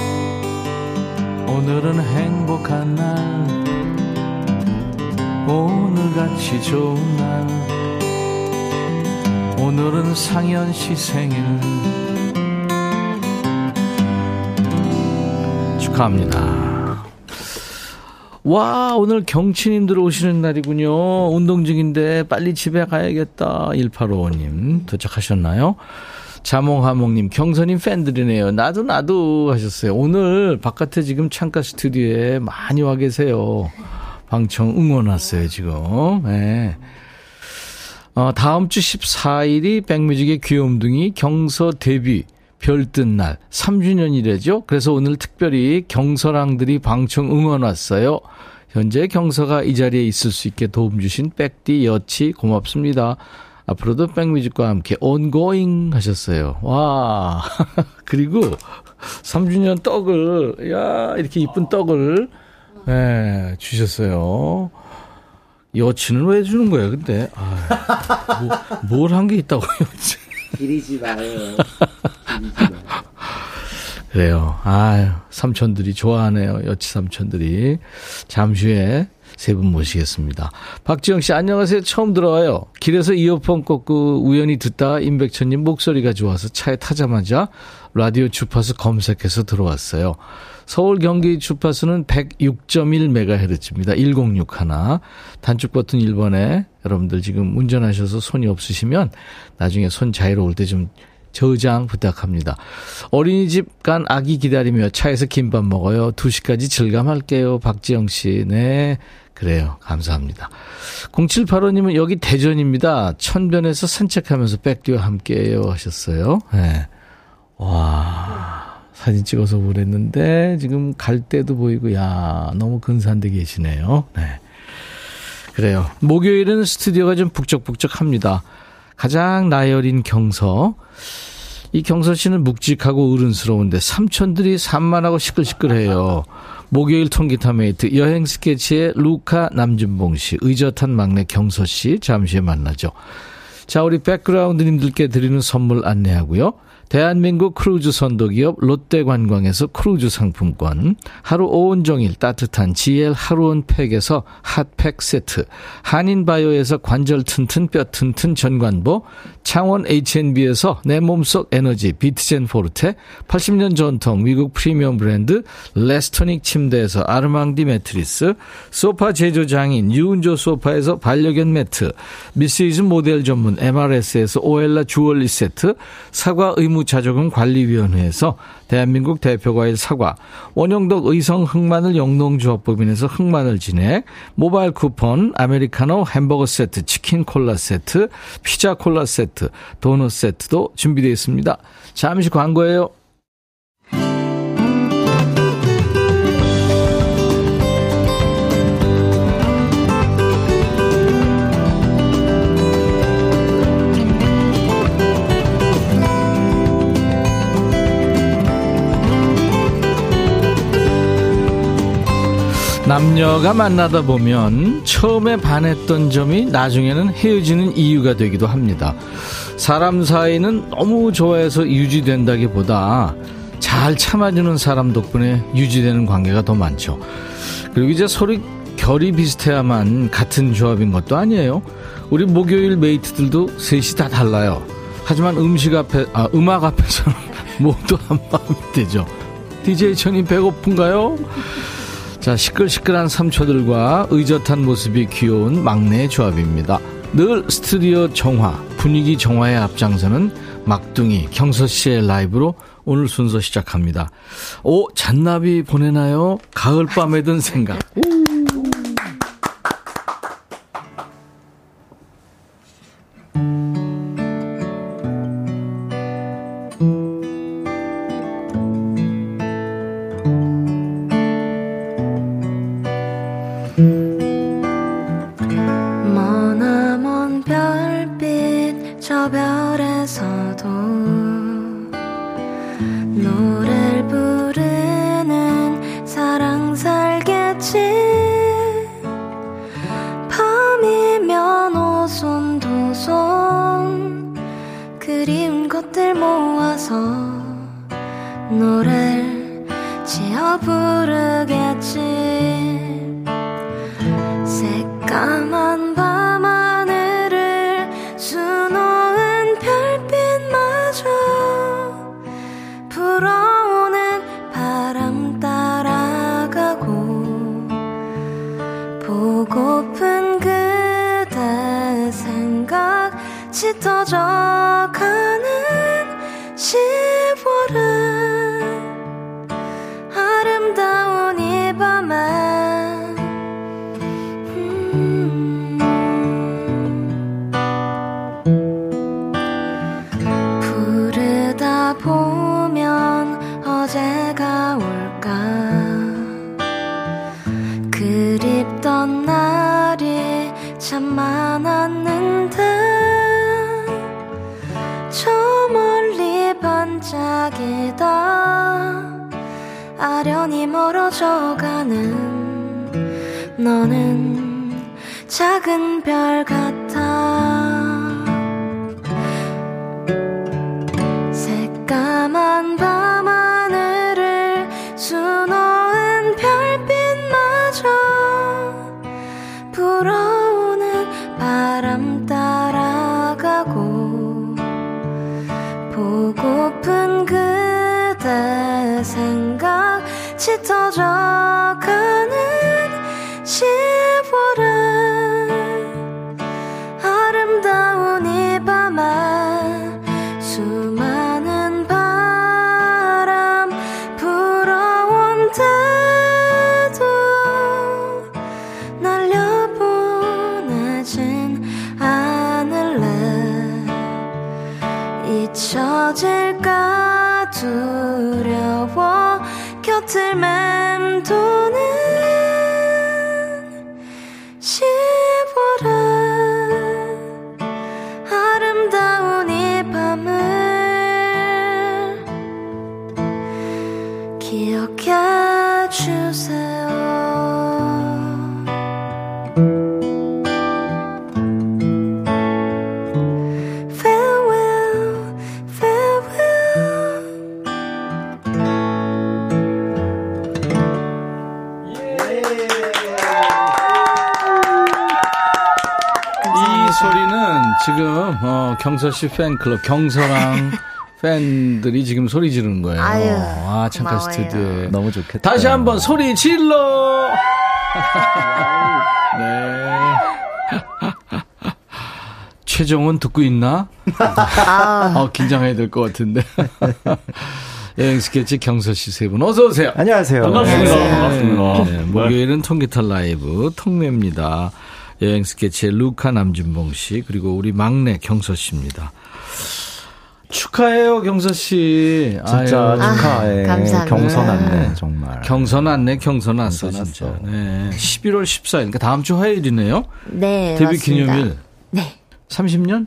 오늘은 행복한 날, 오늘같이 좋은 날, 오늘은 상현 씨 생일 축하합니다. 와, 오늘 경치님들 오시는 날이군요. 운동 중인데 빨리 집에 가야겠다. 일팔오오 님 도착하셨나요? 자몽하몽님, 경서님 팬들이네요. 나도 나도 하셨어요. 오늘 바깥에 지금 창가 스튜디오에 많이 와 계세요. 방청 응원 왔어요 지금. 네. 어, 다음 주 십사 일이 백뮤직의 귀염둥이 경서 데뷔 별뜬 날 삼 주년이래죠. 그래서 오늘 특별히 경서랑들이 방청 응원 왔어요. 현재 경서가 이 자리에 있을 수 있게 도움 주신 백디 여치 고맙습니다. 앞으로도 백뮤직과 함께 온고잉 하셨어요. 와, 그리고 삼 주년 떡을, 야, 이렇게 이쁜 떡을, 네, 주셨어요. 여치는 왜 주는 거야 근데? 아, 뭐, 뭘 한 게 있다고 여치? 기리지 마요. 그래요. 아유, 삼촌들이 좋아하네요. 여치 삼촌들이. 잠시 후에 세 분 모시겠습니다. 박지영 씨, 안녕하세요. 처음 들어와요. 길에서 이어폰 꽂고 우연히 듣다가 임백천님 목소리가 좋아서 차에 타자마자 라디오 주파수 검색해서 들어왔어요. 서울 경기 주파수는 백육 점 일 메가헤르츠입니다. 일공육일. 단축 버튼 일 번에 여러분들 지금 운전하셔서 손이 없으시면 나중에 손 자유로울 때 좀 저장 부탁합니다. 어린이집 간 아기 기다리며 차에서 김밥 먹어요. 두 시까지 즐감할게요. 박지영 씨. 네, 그래요. 감사합니다. 공칠팔오 님은 여기 대전입니다. 천변에서 산책하면서 백띠와 함께해요 하셨어요. 네. 와, 사진 찍어서 보냈는데 지금 갈 때도 보이고, 야, 너무 근사한데 계시네요. 네, 그래요. 목요일은 스튜디오가 좀 북적북적합니다. 가장 나이 어린 경서. 이 경서 씨는 묵직하고 어른스러운데 삼촌들이 산만하고 시끌시끌해요. 목요일 통기타 메이트 여행 스케치의 루카 남진봉 씨, 의젓한 막내 경서 씨 잠시 후에 만나죠. 자, 우리 백그라운드님들께 드리는 선물 안내하고요. 대한민국 크루즈 선도기업 롯데관광에서 크루즈 상품권, 하루 온종일 따뜻한 지엘 하루온팩에서 핫팩 세트, 한인바이오에서 관절 튼튼 뼈 튼튼 전관보, 창원 에이치앤비에서 내 몸속 에너지 비트젠 포르테, 팔십 년 전통 미국 프리미엄 브랜드 레스토닉 침대에서 아르망디 매트리스, 소파 제조장인 유은조 소파에서 반려견 매트, 미시즈 모델 전문 엠알에스에서 오엘라 주얼리 세트, 사과 의무 자조금관리위원회에서 대한민국 대표과일 사과, 원영덕 의성 흑마늘 영농조합법인에서 흑마늘 진액, 모바일 쿠폰, 아메리카노 햄버거 세트, 치킨 콜라 세트, 피자 콜라 세트, 도넛 세트도 준비되어 있습니다. 잠시 광고예요. 남녀가 만나다 보면 처음에 반했던 점이 나중에는 헤어지는 이유가 되기도 합니다. 사람 사이는 너무 좋아해서 유지된다기보다 잘 참아주는 사람 덕분에 유지되는 관계가 더 많죠. 그리고 이제 서로 결이 비슷해야만 같은 조합인 것도 아니에요. 우리 목요일 메이트들도 셋이 다 달라요. 하지만 음식 앞에, 아, 음악 앞에서는 모두 한 마음이 되죠. 디제이 천이 배고픈가요? 자, 시끌시끌한 삼촌들과 의젓한 모습이 귀여운 막내 조합입니다. 늘 스튜디오 정화, 분위기 정화에 앞장서는 막둥이 경서씨의 라이브로 오늘 순서 시작합니다. 오, 잔나비 보내나요? 가을밤에 든 생각. 경서씨 팬클럽 경서랑 팬들이 지금 소리 지르는 거예요. 아유, 아 창가 스튜디오에 너무 좋겠다. 다시 한번 소리 질러. 네. 최정은 듣고 있나? 어, 긴장해야 될 것 같은데. 여행 스케치 경서씨 세 분 어서오세요. 안녕하세요. 반갑습니다. 네. 반갑습니다. 네. 목요일은 통기타 라이브 통매입니다. 여행 스케치의 루카 남진봉 씨 그리고 우리 막내 경서 씨입니다. 축하해요 경서 씨. 진짜 아유, 축하해. 아, 감사합니다. 경서 났네 정말. 경서 났네 경서 났어 진짜. 네. 십일월 십사일 그러니까 다음 주 화요일이네요. 네. 데뷔 맞습니다. 기념일. 네. 삼십 년?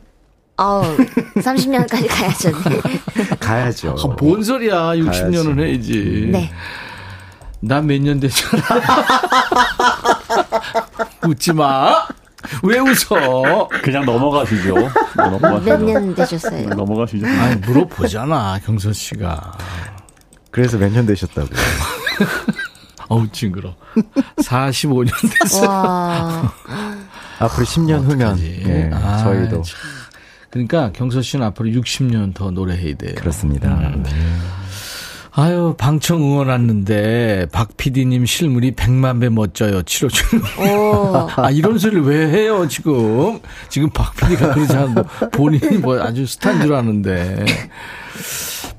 어, 삼십 년까지 가야죠. 가야죠. 아, 뭔 소리야? 육십 년은 가야지. 해야지. 네. 난 몇 년 됐잖아. 웃지 마. 왜 웃어? 그냥 넘어가시죠. 몇 년 되셨어요? 넘어가시죠. 아니, 물어보잖아, 경서 씨가. 그래서 몇 년 되셨다고. 어우, 징그러. 사십오 년 됐어요. 앞으로 십 년 후면. 네, 아, 저희도. 참. 그러니까 경서 씨는 앞으로 육십 년 더 노래해야 돼요. 그렇습니다. 음. 네. 아유, 방청 응원 왔는데, 박 피디님 실물이 백만 배 멋져요. 치러주는. 아, 이런 소리를 왜 해요, 지금? 지금 박 피디가 그러지 않고, 본인이 뭐 아주 스타인 줄 아는데.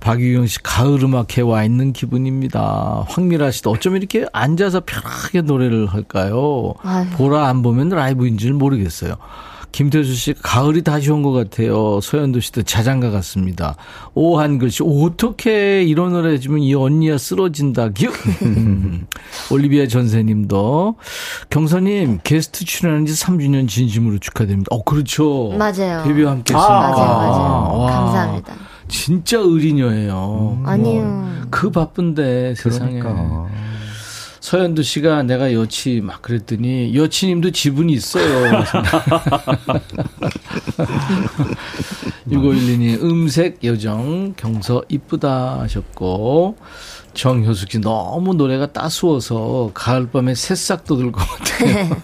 박유영 씨, 가을 음악회 와 있는 기분입니다. 황미라 씨도 어쩜 이렇게 앉아서 편하게 노래를 할까요? 아유. 보라 안 보면 라이브인 줄 모르겠어요. 김태수 씨, 가을이 다시 온 것 같아요. 서현도 씨도 자장가 같습니다. 오한글 씨, 어떻게 이런 노래 해주면 이 언니야 쓰러진다. 올리비아 전세님도 경서님 게스트 출연한 지 삼 주년 진심으로 축하드립니다. 어, 그렇죠. 맞아요. 데뷔와 함께 했으니까. 아, 맞아요. 맞아요. 와. 감사합니다. 진짜 의리녀예요. 음, 아니요. 그 바쁜데 세상에. 그러니까. 서현두 씨가 내가 여친 막 그랬더니 여친님도 지분이 있어요. 육오일이 음색 여정 경서 이쁘다 하셨고, 정효숙 씨 너무 노래가 따스워서 가을밤에 새싹 돋을 것 같아요.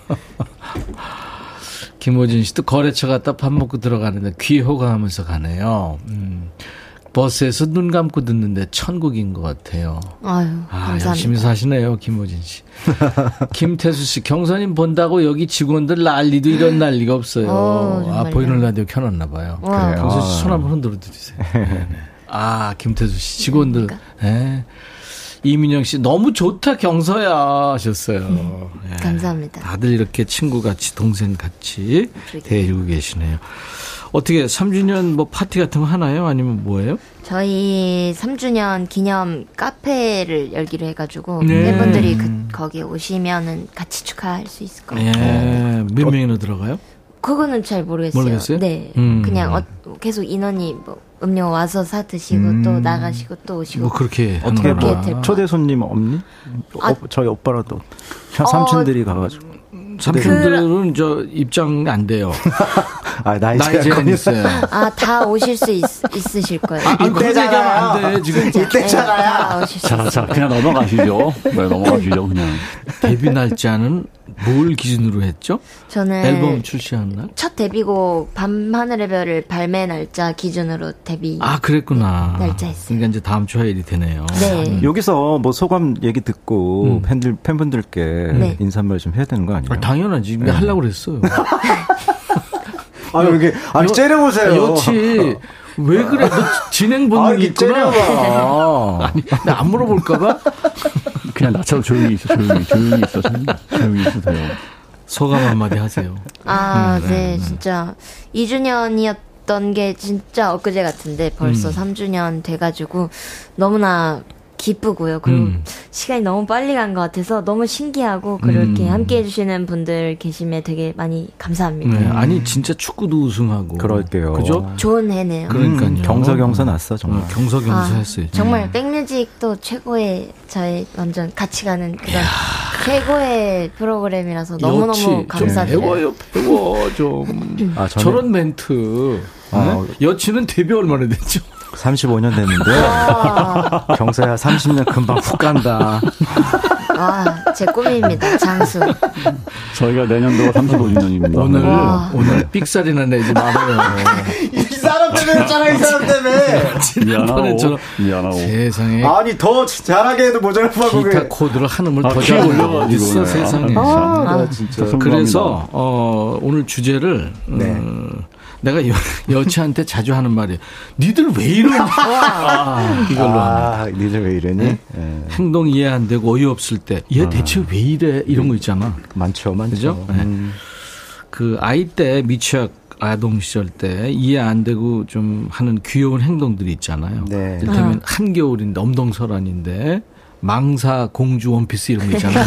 김호진 씨도 거래처 갔다 밥 먹고 들어가는데 귀에 호강하면서 가네요. 음. 버스에서 눈 감고 듣는데 천국인 것 같아요. 아유, 아, 열심히 사시네요, 김호진 씨. 김태수 씨, 경선님 본다고 여기 직원들 난리도 이런 난리가 없어요. 오, 아, 보이는 라디오 켜놨나 봐요. 경선 씨 손 한번 흔들어 드리세요. 아, 김태수 씨 직원들. 네. 이민영 씨 너무 좋다 경서야 하셨어요. 음, 네. 감사합니다. 다들 이렇게 친구같이 동생같이 대해주고 계시네요. 어떻게 삼 주년 뭐 파티 같은 거 하나요? 아니면 뭐예요? 저희 삼 주년 기념 카페를 열기로 해가지고 네. 팬분들이 그, 거기 오시면은 같이 축하할 수 있을 것 같아요. 네. 네. 몇 명이나 들어가요? 그거는 잘 모르겠어요. 모르겠어요? 네, 음. 그냥 어, 계속 인원이 뭐 음료 와서 사 드시고 음. 또 나가시고 또 오시고 뭐 그렇게 어떻게 뭐 초대 손님 없니? 아. 어, 저희 오빠라도 어. 삼촌들이 가가지고. 삼촌들은 그... 저 입장 안 돼요. 아, 나이 제한 있어요. 아, 다 오실 수 있, 있으실 거예요. 아, 이때잖아요. 안 돼, 지금. 이때잖아요. 자, 자, 그냥 넘어가시죠. 네, 넘어가시죠, 그냥. 데뷔 날짜는 뭘 기준으로 했죠? 저는. 앨범 출시한 날? 첫 데뷔곡, 밤하늘의 별을 발매 날짜 기준으로 데뷔. 아, 그랬구나. 날짜 했어요. 그러니까 이제 다음 주 화요일이 되네요. 네. 음. 여기서 뭐 소감 얘기 듣고 음. 팬들, 팬분들께 네. 인사말 좀 해야 되는 거 아니에요? 아, 당연하지. 네. 하려고 그랬어요. 아니, 이렇게, 아니, 째려보세요. 여치, 왜 그래? 너 진행 본능 있구나. 아, 아니, 나 안 물어볼까봐? 그냥 나처럼 조용히 있어, 조용히, 조용히 있어, 조용히, 조용히 있으세요. 소감 한마디 하세요. 아, 음, 네, 음. 진짜. 이 주년이었던 게 진짜 엊그제 같은데 벌써 음. 삼 주년 돼가지고 너무나 기쁘고요. 그리고 음. 시간이 너무 빨리 간 것 같아서 너무 신기하고 그렇게 음. 함께해 주시는 분들 계심에 되게 많이 감사합니다. 네, 아니 진짜 축구도 우승하고 그럴게요. 그죠? 좋은 해네요. 그러니까요. 음, 경서 경서 났어 정말. 음, 경서 경서 아, 했어요. 정말 백뮤직도 최고의 저희 완전 같이 가는 그런 이야. 최고의 프로그램이라서 너무 너무 감사드려요. 배워요, 배워 좀. 아, 저는... 저런 멘트. 아, 네? 여친은 데뷔 얼마나 됐죠? 삼십오 년 됐는데 아~ 경서야 삼십 년 금방 훅 간다. 아, 제 꿈입니다. 장수. 저희가 내년도가 삼십오 주년입니다. 오늘 오늘 삑살이나 내지 마세요. 이 사람 때문에 했잖아. 이 사람 때문에. 지난번에 저 미안하고. 세상에. 아니 더 잘하게 해도 모자랄 뻔하고. 기타 코드를 한 음을 아, 더 잘 올려가지고. 아, 세상에. 아, 아, 진짜. 그래서 어, 오늘 주제를. 네. 음, 내가 여, 여친한테 자주 하는 말이에요. 니들 왜 이러니? 아, 이걸로. 아, 니들 왜 이러니? 네? 네. 행동 이해 안 되고 어이없을 때, 얘 아. 대체 왜 이래? 이런 거 있잖아. 많죠, 많죠. 음. 네. 그 아이 때 미취학 아동 시절 때 이해 안 되고 좀 하는 귀여운 행동들이 있잖아요. 네. 이를테면 아. 한겨울인데 엄동설한인데. 망사 공주 원피스 이런 거 있잖아요.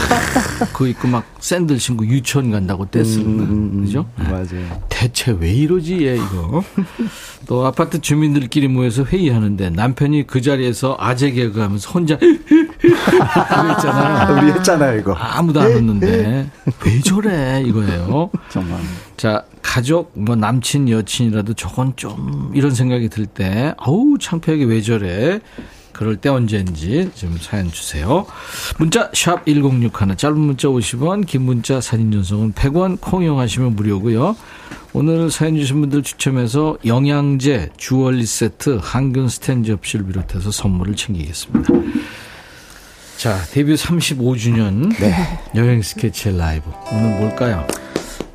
그거 입고 막 샌들 신고 유치원 간다고 떼쓰는 음, 그죠? 맞아요. 대체 왜 이러지 얘 이거. 또 아파트 주민들끼리 모여서 회의하는데 남편이 그 자리에서 아재 개그하면서 혼자 했잖아요. 우리 했잖아요 이거. 아무도 안 웃는데 왜 저래 이거예요. 정말. 자, 가족 뭐 남친 여친이라도 저건 좀 이런 생각이 들 때 아우 창피하게 왜 저래. 그럴 때 언제인지 좀 사연 주세요. 문자 샵 천육십일, 짧은 문자 오십 원, 긴 문자 사진 전송은 백 원, 콩 이용하시면 무료고요. 오늘 사연 주신 분들 추첨해서 영양제, 주얼리 세트, 항균 스텐 접시를 비롯해서 선물을 챙기겠습니다. 자, 데뷔 삼십오 주년 네. 여행 스케치 라이브 오늘 뭘까요?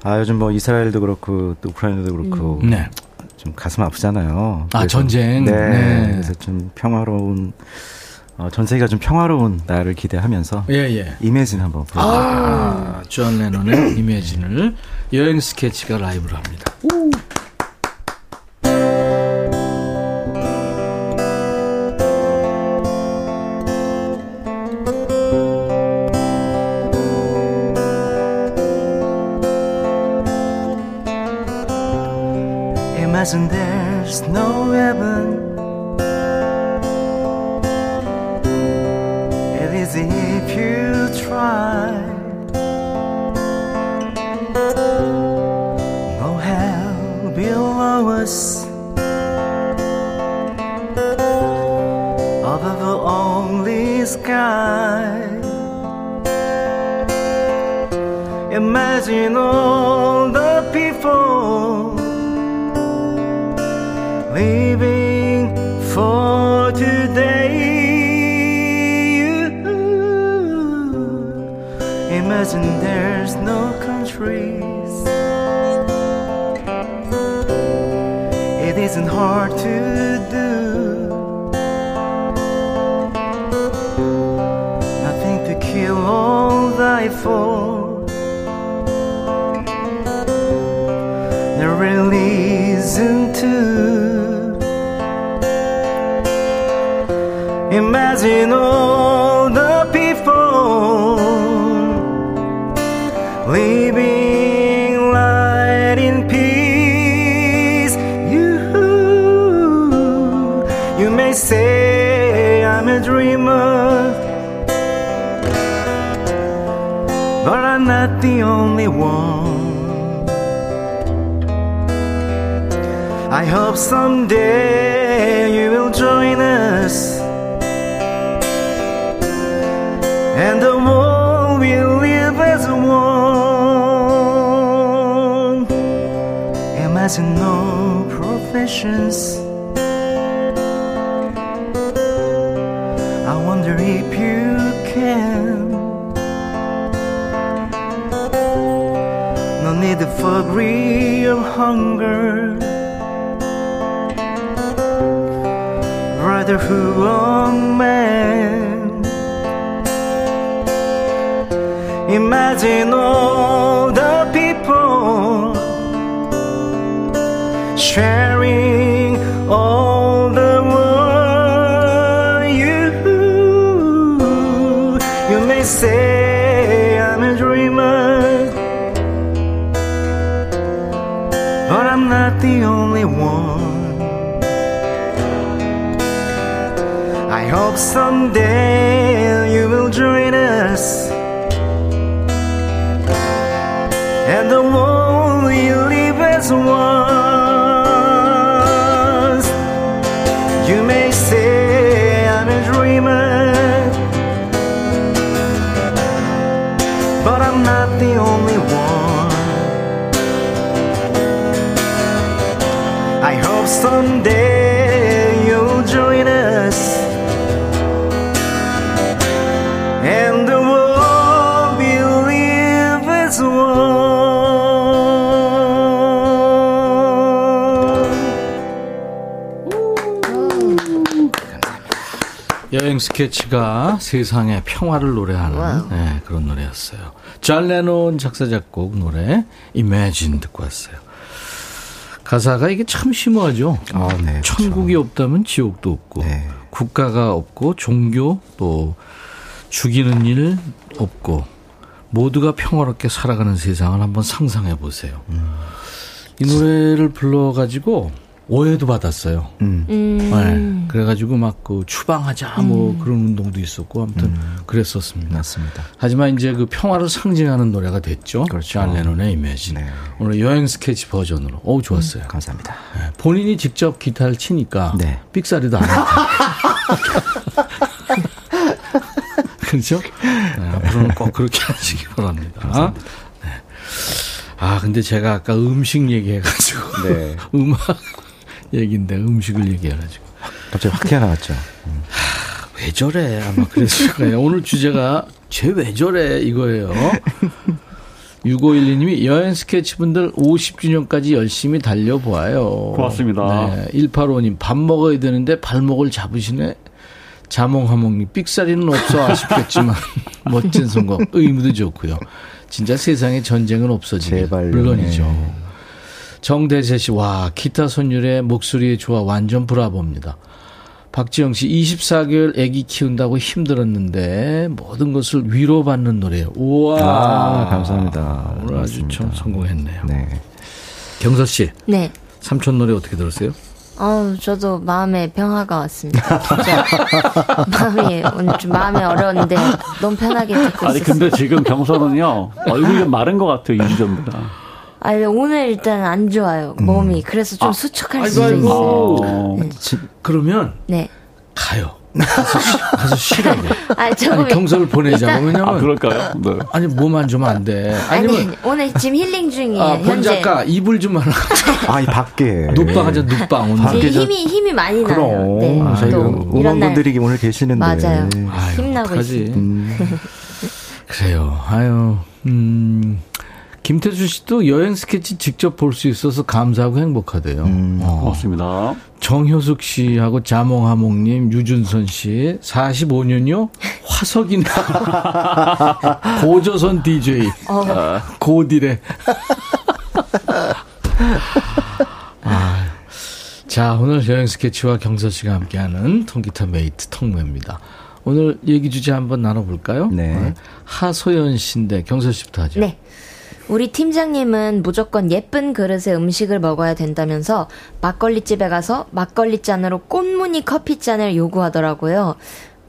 아, 요즘 뭐 이스라엘도 그렇고 또 우크라이나도 그렇고 음. 네. 좀 가슴 아프잖아요. 아, 전쟁. 네, 네. 그래서 좀 평화로운 어, 전 세계가 좀 평화로운 날을 기대하면서 예, 예. 이매진 한번 보여드릴게요. 아, 아, 존 레논의 이매진을 여행 스케치가 라이브로 합니다. 오. Imagine there's no heaven. If you try, no hell below us, above the only sky. Imagine all the people living for today. Imagine there's no countries. It isn't hard to do. Nothing to kill or die for. There really isn't too. Imagine all the people living light in peace. You, you may say I'm a dreamer, but I'm not the only one. I hope someday you will join us, and the world will live as one. Imagine no professions. I wonder if you can. No need for greed or hunger, brotherhood among men. Imagine all the people sharing all the world. You, you may say I'm a dreamer, but I'm not the only one. I hope someday you will join us, and the world will live as one. You may say I'm a dreamer, but I'm not the only one. I hope someday you'll join us, and the world will live as one. 여행 스케치가 세상의 평화를 노래하는 네, 그런 노래였어요. 잔 레논 작사 작곡 노래 Imagine 듣고 왔어요. 가사가 이게 참 심오하죠. 아, 네, 천국이 그렇죠. 없다면 지옥도 없고 네. 국가가 없고 종교 또 죽이는 일 없고 모두가 평화롭게 살아가는 세상을 한번 상상해 보세요. 음. 이 노래를 불러가지고 오해도 받았어요. 음. 네. 그래가지고 막 그 추방하자 뭐 음. 그런 운동도 있었고 아무튼 음. 그랬었습니다. 맞습니다. 하지만 이제 그 평화를 상징하는 노래가 됐죠. 그렇죠. 잔 레논의 Imagine. 네. 오늘 여행 스케치 버전으로. 어우 좋았어요. 음. 감사합니다. 네. 본인이 직접 기타를 치니까 네. 삑사리도 안 하고. 그렇죠? 네. 앞으로는 꼭 그렇게 하시기 바랍니다. 감사합니다. 네. 아, 근데 제가 아까 음식 얘기해가지고. 네. 음악 얘기인데 음식을 얘기해가지고. 갑자기 확 튀어나왔죠. 음. 하, 왜 저래? 아마 그랬을 거예요. 오늘 주제가 쟤 왜 저래? 이거예요. 육오일이 님이 여행 스케치 분들 오십 주년까지 열심히 달려보아요. 고맙습니다. 네, 일팔오오 님 밥 먹어야 되는데 발목을 잡으시네. 자몽하몽님 삑사리는 없어 아쉽겠지만 멋진 선거 의무도 좋고요. 진짜 세상에 전쟁은 없어지네. 물론이죠. 네. 정대세 씨, 와 기타 선율의 목소리의 조화 완전 브라보입니다. 박지영 씨, 이십사 개월 아기 키운다고 힘들었는데 모든 것을 위로받는 노래예요. 우와. 아, 감사합니다. 오늘 아주 참 성공했네요. 네. 경서 씨. 네. 삼촌 노래 어떻게 들었어요? 어, 저도 마음에 평화가 왔습니다. 진짜 마음이 오늘 좀 마음이 어려운데 너무 편하게 듣고 있어요. 아니 근데 지금 경서는요 얼굴이 좀 마른 것 같아요 이 주 전보다. 아니 오늘 일단 안 좋아요 몸이. 음. 그래서 좀 아, 수축할 아이고, 수도 아이고. 있어요. 네. 지, 그러면 네 가요. 가서, 가서 쉬라고. 아니, 아니 경서를 보내자. 왜냐면 아, 그럴까요? 네. 아니 몸 안 주면 안 돼. 아니면 아니, 오늘 지금 힐링 중이에요. 아, 본 작가 이불 좀 하나. 아, 이 밖에. 눕방 하자. 눕방 오늘. 밖에 힘이 힘이 많이 그럼. 나요. 네. 아, 또 이런 분들이 오늘 계시는데. 맞아요. 아유, 힘나고 있어. 음. 그래요. 아유. 음. 김태수 씨도 여행 스케치 직접 볼 수 있어서 감사하고 행복하대요. 음, 어. 고맙습니다. 정효숙 씨하고 자몽하몽님, 유준선 씨, 사십오 년요? 화석이나 고조선 디제이. 어. 고디레. 아. 자, 오늘 여행 스케치와 경서 씨가 함께하는 통기타 메이트 통매입니다. 오늘 얘기 주제 한번 나눠볼까요? 네. 네. 하소연 씨인데 경서 씨부터 하죠. 네. 우리 팀장님은 무조건 예쁜 그릇에 음식을 먹어야 된다면서 막걸리집에 가서 막걸리잔으로 꽃무늬 커피잔을 요구하더라고요.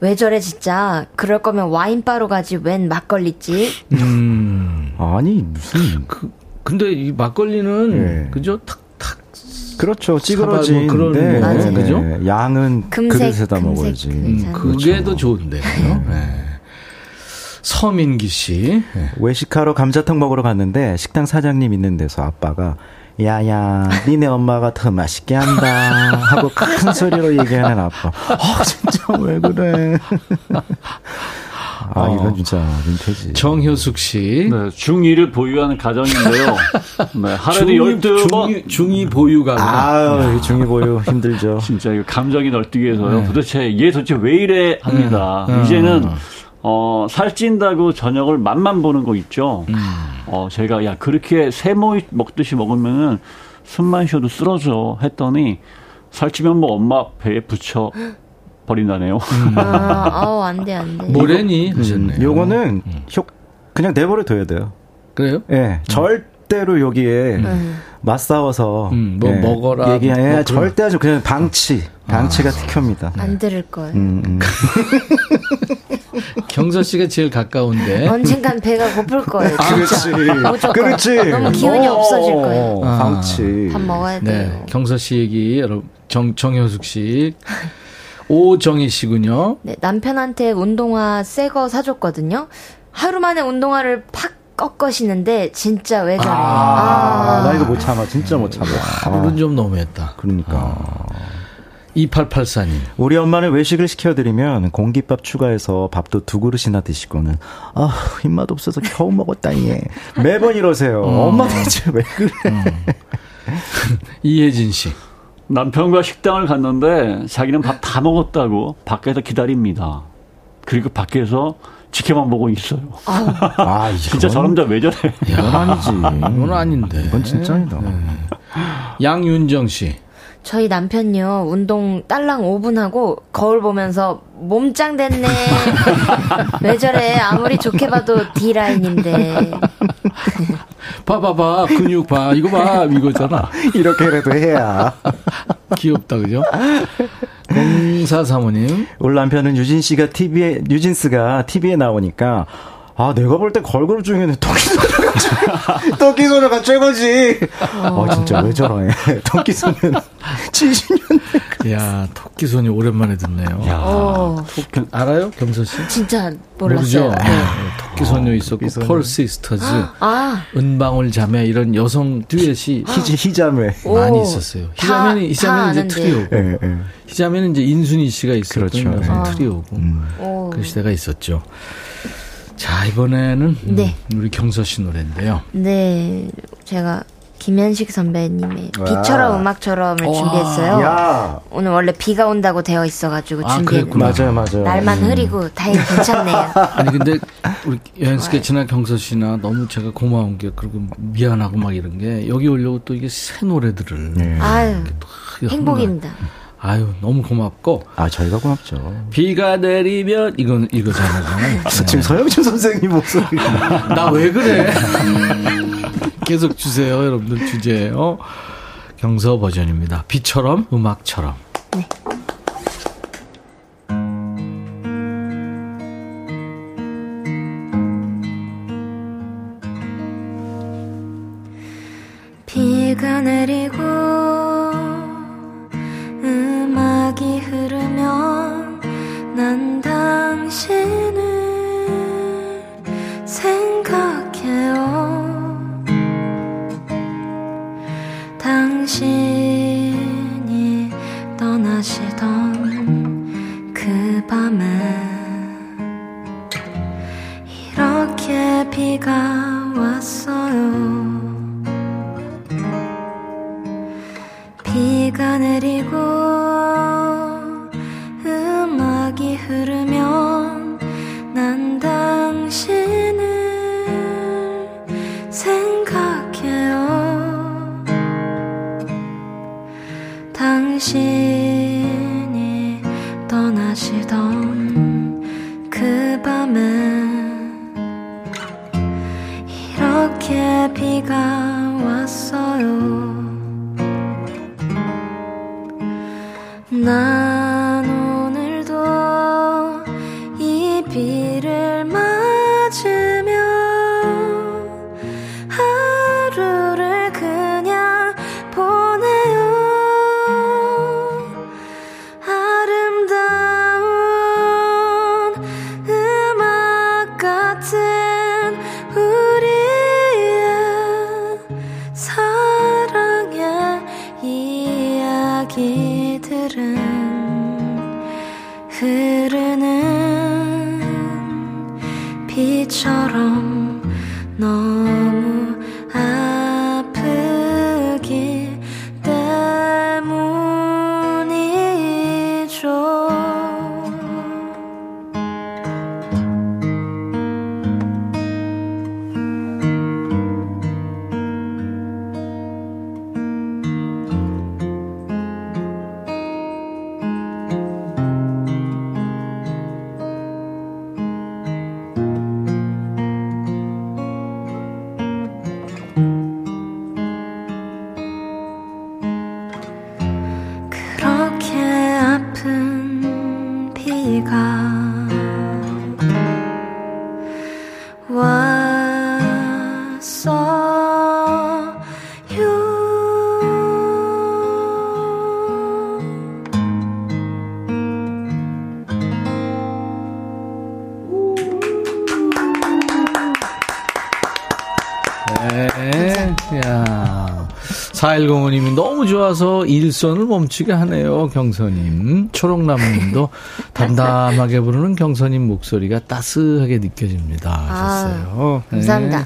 왜 저래 진짜. 그럴 거면 와인바로 가지 웬 막걸리집. 음, 아니 무슨 그, 근데 이 막걸리는 네. 그죠? 탁탁 그렇죠. 찌그러진 뭐 그런 거 그죠? 네. 양은 금색, 그릇에다 금색, 먹어야지. 음, 그게 그렇죠. 더 좋은데 그죠? 네. 서민기 씨. 네. 외식하러 감자탕 먹으러 갔는데 식당 사장님 있는 데서 아빠가 야야 니네 엄마가 더 맛있게 한다 하고 큰 소리로 얘기하는 아빠. 아 진짜 왜 그래. 아 어. 이건 진짜 민폐지. 정효숙 씨. 네, 중이를 보유하는 가정인데요. 네, 하루에 열두 번. 중이 보유가. 아유 중이 보유 힘들죠. 진짜 이거 감정이 널뛰기해서요. 네. 도대체 얘 도대체 왜 이래 합니다. 네. 이제는 음. 어, 살찐다고 저녁을 맛만 보는 거 있죠. 음. 어, 제가, 야, 그렇게 세모 먹듯이 먹으면은 숨만 쉬어도 쓰러져 했더니 살찌면 뭐 엄마 배에 붙여 버린다네요. 음. 아, 아우, 안 돼, 안 돼. 뭐래니? 음, 요거는 음. 효, 그냥 내버려둬야 돼요. 그래요? 예. 네, 음. 절대로 여기에 음. 맞싸워서. 음, 뭐 네, 먹어라. 얘기해. 뭐 절대 아주 그냥 방치. 방치가 아, 특효입니다. 안 들을 거예요. 음, 음. 경서 씨가 제일 가까운데. 언젠간 배가 고플 거예요. 아, 그렇지. 그렇지. 너무 기운이 없어질 거예요. 아, 방치. 밥 먹어야 네, 돼요. 경서 씨 얘기, 여러분. 정, 정효숙 씨. 오정희 씨군요. 네, 남편한테 운동화 새 거 사줬거든요. 하루 만에 운동화를 팍 꺾어시는데 진짜 왜 저래. 아, 아. 나 이거 못 참아. 진짜 못 참아. 하루는 아. 좀 너무했다. 그러니까. 아. 이팔팔사 님. 우리 엄마는 외식을 시켜드리면 공깃밥 추가해서 밥도 두 그릇이나 드시고는 아 입맛 없어서 겨우 먹었다니. 매번 이러세요. 어. 엄마 대체 왜 그래. 어. 이혜진 씨. 남편과 식당을 갔는데 자기는 밥 다 먹었다고 밖에서 기다립니다. 그리고 밖에서 지켜만 보고 있어요. 아, 아 진짜 저 남자 왜 저래. 이건 아니지. 이건 아닌데. 이건 진짜 아니다. 네. 양윤정 씨. 저희 남편요 운동 딸랑 오 분 하고 거울 보면서 몸짱 됐네. 왜 저래. 아무리 좋게 봐도 D라인인데. 봐봐봐 근육 봐. 이거 봐. 이거잖아. 이렇게라도 해야. 귀엽다 그죠? 공사사모님. 우리 남편은 유진 씨가 티비에 유진스가 티비에 나오니까 아, 내가 볼 때 걸그룹 중에는 토끼소녀가, 토끼소녀가 최고지. 어, 아, 진짜 왜 저러네. 토끼소녀는 칠십 년대. 야, 토끼소녀 오랜만에 듣네요. 야, 어. 토끼, 알아요? 경서씨? 진짜 몰랐어요. 모르죠? 네. 토끼소녀 어, 있었고, 토끼소녀. 펄 시스터즈, 아. 은방울 자매, 이런 여성 듀엣이. 아. 히, 히자매. 많이 있었어요. 히자매는, 히자매는 이제 트리오고. 예, 예. 히자매는 이제 인순이 씨가 있었던 그렇죠. 여성 네. 트리오고. 음. 그 시대가 있었죠. 자, 이번에는 네. 음, 우리 경서 씨 노래인데요. 네, 제가 김현식 선배님의 와. 비처럼 음악처럼을 와. 준비했어요. 야. 오늘 원래 비가 온다고 되어 있어가지고 아, 준비했는데 맞아요, 맞아요. 날만 음. 흐리고 다행히 괜찮네요. 아니 근데 우리 여행 스케치나 경서 씨나 너무 제가 고마운 게 그리고 미안하고 막 이런 게 여기 오려고 또 이게 새 노래들을 네. 아유 행복입니다. 아유 너무 고맙고 아 저희가 고맙죠. 비가 내리면 이건 이거잖아요. 지금 서영준 선생님 목소리 나 왜 그래? 계속 주세요 여러분들 주제예요. 경서 버전입니다. 비처럼 음악처럼. 네. 비가 내리고 음악이 흐르면 난 당신을 생각해요. 당신이 떠나시던 그 밤에 이렇게 비가 왔어요. 비가 내리고 음악이 흐르면 난 당신을 생각해요. 당신이 떠나시던 그 밤에 이렇게 비가 왔어요. 난 오늘도 이 비를 맞으며 하루를 그냥 보내요. 아름다운 음악 같은 우리의 사랑의 이야기 흐르는 비처럼 너무 아프기 때문이죠. 사일공오님이 너무 좋아서 일선을 멈추게 하네요. 경서님. 초록나무님도 담담하게 부르는 경서님 목소리가 따스하게 느껴집니다. 하셨어요. 아, 감사합니다. 네.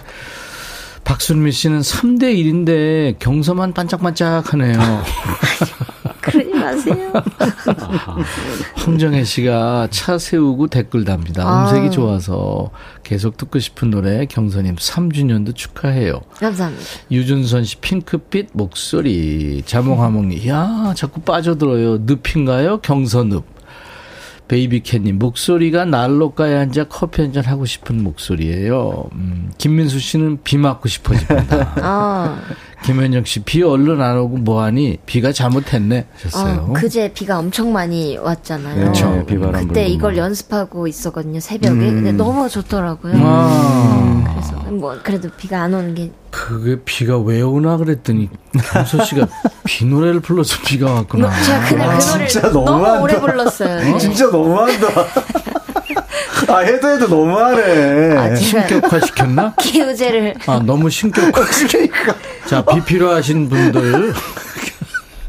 박순미 씨는 삼 대 일인데 경서만 반짝반짝하네요. 그러지 마세요. 홍정혜 씨가 차 세우고 댓글 답니다. 음색이 아. 좋아서 계속 듣고 싶은 노래. 경서님 삼 주년도 축하해요. 감사합니다. 유준선 씨 핑크빛 목소리. 자몽하몽이 야 자꾸 빠져들어요. 늪인가요? 경서늪. 베이비캣님, 목소리가 난로가에 앉아 커피 한잔 하고 싶은 목소리예요. 음, 김민수 씨는 비 맞고 싶어집니다. 아. 김현정 씨, 비 얼른 안 오고 뭐하니? 비가 잘못했네 하셨어요. 어, 그제 비가 엄청 많이 왔잖아요. 그렇죠. 네, 비바람 그때 이걸 뭐. 연습하고 있었거든요, 새벽에. 음. 근데 너무 좋더라고요. 아. 음, 그래서 뭐 그래도 비가 안 오는 게. 그게 비가 왜 오나 그랬더니 경서 씨가 비 노래를 불러서 비가 왔구나. 제가 그날 그 노래를 진짜 너무 너무한다. 오래 불렀어요. 진짜 너무한다. 아, 해도 해도 너무하네. 아, 신격화시켰나? 기우제를. 아, 너무 신격화시켰으니까. 자, 비 필요하신 분들.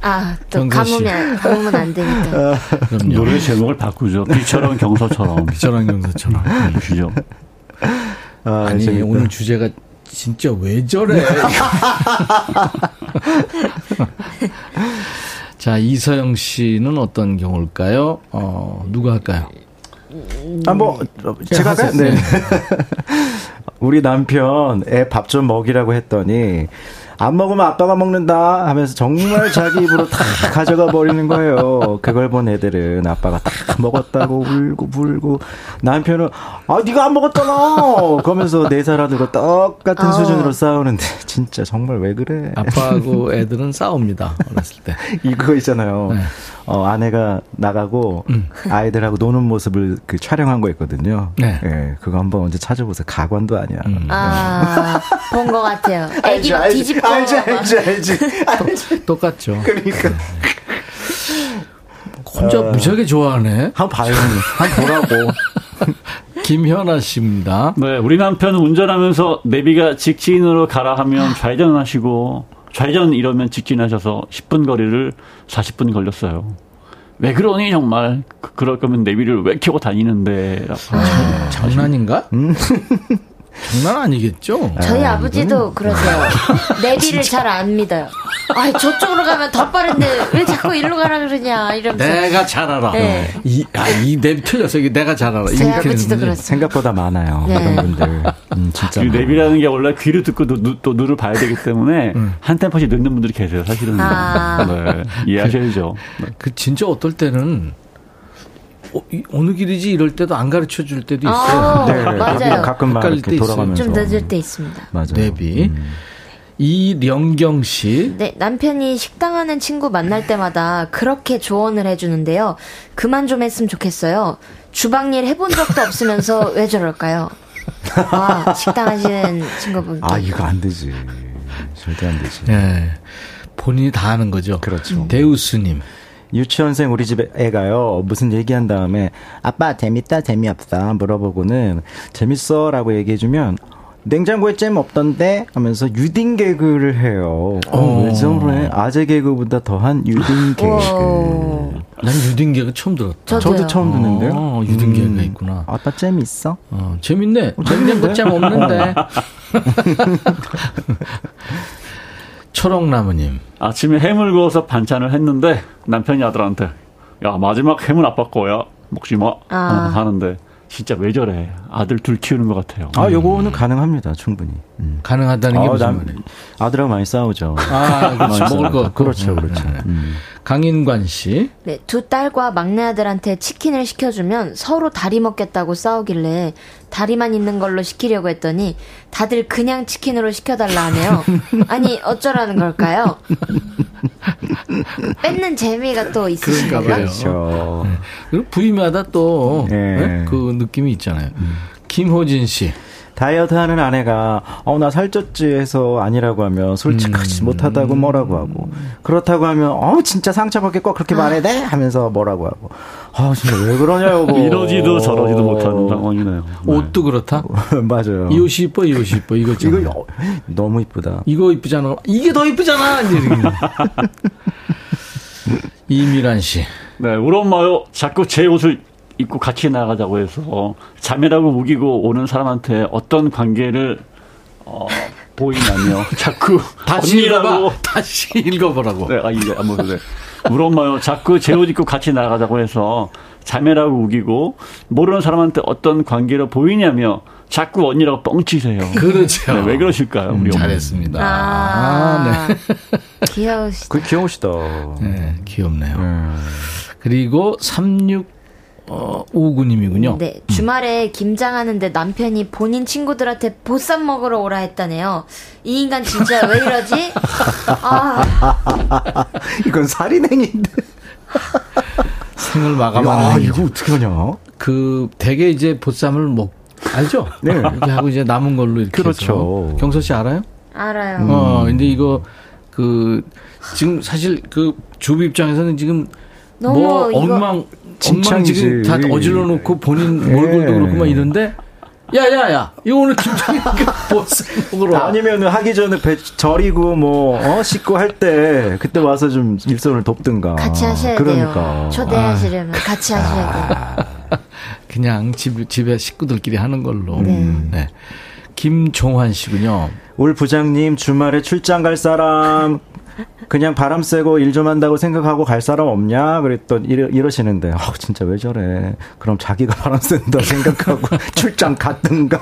아, 또 가뭄에, 가뭄은 안 되니까. 그럼요. 노래 제목을 바꾸죠. 비처럼 경서처럼. 비처럼 경서처럼. 그죠. 아, 아니, 재밌다. 오늘 주제가 진짜 왜 저래? 자, 이서영 씨는 어떤 경우일까요? 어, 누가 할까요? 아, 뭐, 제가, 제가 네. 우리 남편, 애 밥 좀 먹이라고 했더니, 안 먹으면 아빠가 먹는다 하면서 정말 자기 입으로 다 가져가 버리는 거예요. 그걸 본 애들은 아빠가 다 먹었다고 울고 불고, 남편은, 아, 니가 안 먹었잖아! 그러면서 네 살 아들과 똑같은 어. 수준으로 싸우는데, 진짜 정말 왜 그래? 아빠하고 애들은 싸웁니다. 어렸을 때. 이거 있잖아요. 네. 어, 아내가 나가고, 음. 아이들하고 노는 모습을 그 촬영한 거 있거든요. 네. 예, 그거 한번 언제 찾아보세요. 가관도 아니야. 음. 아, 본 것 같아요. 애기 막 뒤집고. 알지, 알지, 알지. 알지. 똑같죠. 그러니까. 네. 혼자 어... 무지하게 좋아하네. 한번 봐요. 한번 보라고. 김현아 씨입니다. 네, 우리 남편은 운전하면서 내비가 직진으로 가라 하면 좌회전하시고, 좌회전 이러면 직진하셔서 십 분 거리를 사십 분 걸렸어요. 왜 그러니 정말 그, 그럴 거면 내비를 왜 켜고 다니는데. 아, 장난인가? 음? 장난 아니겠죠? 저희 아, 아버지도 이건... 그러세요. 내비를 잘 안 믿어요. 아, 저쪽으로 가면 더 빠른데 왜 자꾸 이리로 가라 그러냐 이러면서. 내가 잘 알아. 네. 이, 아, 이 내비 틀렸어. 이게 내가 잘 알아. 저희 아버지도 그렇습니다. 생각보다 많아요. 네. 그런 분들. 음, 진짜. 내비라는 게 원래 귀로 듣고 또, 눈, 또 눈을 봐야 되기 때문에 음. 한 템포씩 늦는 분들이 계세요. 사실은. 아. 네. 이해하셔야죠. 그, 그 진짜 어떨 때는. 어, 이, 어느 길이지 이럴 때도 안 가르쳐 줄 때도 있어요. 아, 네, 맞아요. 가끔 막 이렇게 돌아가면서 좀 늦을 때 있습니다. 맞아요. 내비. 음. 이령경 씨. 네, 남편이 식당하는 친구 만날 때마다 그렇게 조언을 해주는데요. 그만 좀 했으면 좋겠어요. 주방일 해본 적도 없으면서 왜 저럴까요? 아, 식당하시는 친구분. 아, 이거 안 되지. 절대 안 되지. 네, 본인이 다 하는 거죠. 그렇죠. 음. 데우스님. 유치원생 우리 집 애가요, 무슨 얘기한 다음에, 아빠, 재밌다, 재미없다, 물어보고는, 재밌어, 라고 얘기해주면, 냉장고에 잼 없던데? 하면서 유딩 개그를 해요. 어, 왜 저래? 아재 개그보다 더한 유딩 개그. 난 유딩 개그 처음 들었다. 저도요. 저도 처음 듣는데요. 어, 유딩 개그가 음. 있구나. 아빠, 잼 있어? 어, 재밌네. 어, 냉장고 잼 없는데. 초록나무님. 아침에 햄을 구워서 반찬을 했는데 남편이 아들한테 야 마지막 햄은 아빠 거야 먹지 마 아. 하는데 진짜 왜 저래. 아들 둘 키우는 것 같아요. 아, 요거는 음. 가능합니다. 충분히 음. 가능하다는 게 아, 무슨 남, 말이에요. 아들하고 많이 싸우죠. 아, 그렇죠. 먹을 거 그렇죠, 그렇죠. 음. 강인관 씨. 네, 두 딸과 막내 아들한테 치킨을 시켜주면 서로 다리 먹겠다고 싸우길래 다리만 있는 걸로 시키려고 했더니 다들 그냥 치킨으로 시켜달라 하네요. 아니, 어쩌라는 걸까요? 뺏는 재미가 또 있으신가 봐요. 그렇죠. 네. 그리고 부위마다 또 그 네. 네? 느낌이 있잖아요. 음. 김호진 씨. 다이어트하는 아내가 어, 나 살쪘지 해서 아니라고 하면 솔직하지 음. 못하다고 뭐라고 하고, 그렇다고 하면 어 진짜 상처받게 꼭 그렇게 말해야 돼? 하면서 뭐라고 하고. 아, 진짜 왜 그러냐고. 이러지도 저러지도 못하는 상황이네요. 네. 옷도 그렇다? 맞아요. 이 옷이 이뻐, 이 옷이 이뻐. 이거 이거 너무 이쁘다. 이거 이쁘잖아. 이게 더 이쁘잖아. 이미란 씨. 네, 우리 엄마요. 자꾸 제 옷을 입고 같이 나가자고 해서 자매라고 우기고 오는 사람한테 어떤 관계를 어, 보이냐며 자꾸 다시 읽어봐 다시 읽어보라고. 네, 아 이제 아무 그래. 우리 엄마요. 자꾸 제 옷 입고 같이 나가자고 해서 자매라고 우기고 모르는 사람한테 어떤 관계로 보이냐며 자꾸 언니라고 뻥치세요. 그렇죠. 네, 왜 그러실까요, 우리 음, 잘했습니다. 아, 아 네. 귀여우시다. 그 귀여우시다. 네, 귀엽네요. 음. 그리고 삼십육 어, 오구님이군요. 네, 주말에 음. 김장하는데 남편이 본인 친구들한테 보쌈 먹으러 오라 했다네요. 이 인간 진짜 왜 이러지? 아. 이건 살인행위인데. 생을 마감하는. 아, 이거 어떻게 하냐? 그, 되게 이제 보쌈을 먹, 알죠? 네. 이렇게 하고 이제 남은 걸로 이렇게. 그렇죠. 해서. 경서 씨 알아요? 알아요. 음. 어, 근데 이거, 그, 지금 사실 그 주부 입장에서는 지금 너무 뭐 엉망, 엉망 지금 다 어질러 놓고 본인 네. 몰골도 그렇고 막 이런데, 야야야, 이거 오늘 김장이니까 보쌈 먹으러 와. 아니면은 하기 전에 배 절이고 뭐 어? 씻고 할 때 그때 와서 좀 일손을 돕든가. 같이 하셔야 그러니까. 돼요. 초대하시려면 아. 같이 하셔야 돼요. 그냥 집, 집에 식구들끼리 하는 걸로. 네. 네. 김종환 씨군요. 올 부장님 주말에 출장 갈 사람. 그냥 바람 쐬고 일 좀 한다고 생각하고 갈 사람 없냐? 그랬더니 이러, 이러시는데, 아, 진짜 왜 저래? 그럼 자기가 바람 쐰다 생각하고 출장 갔든가.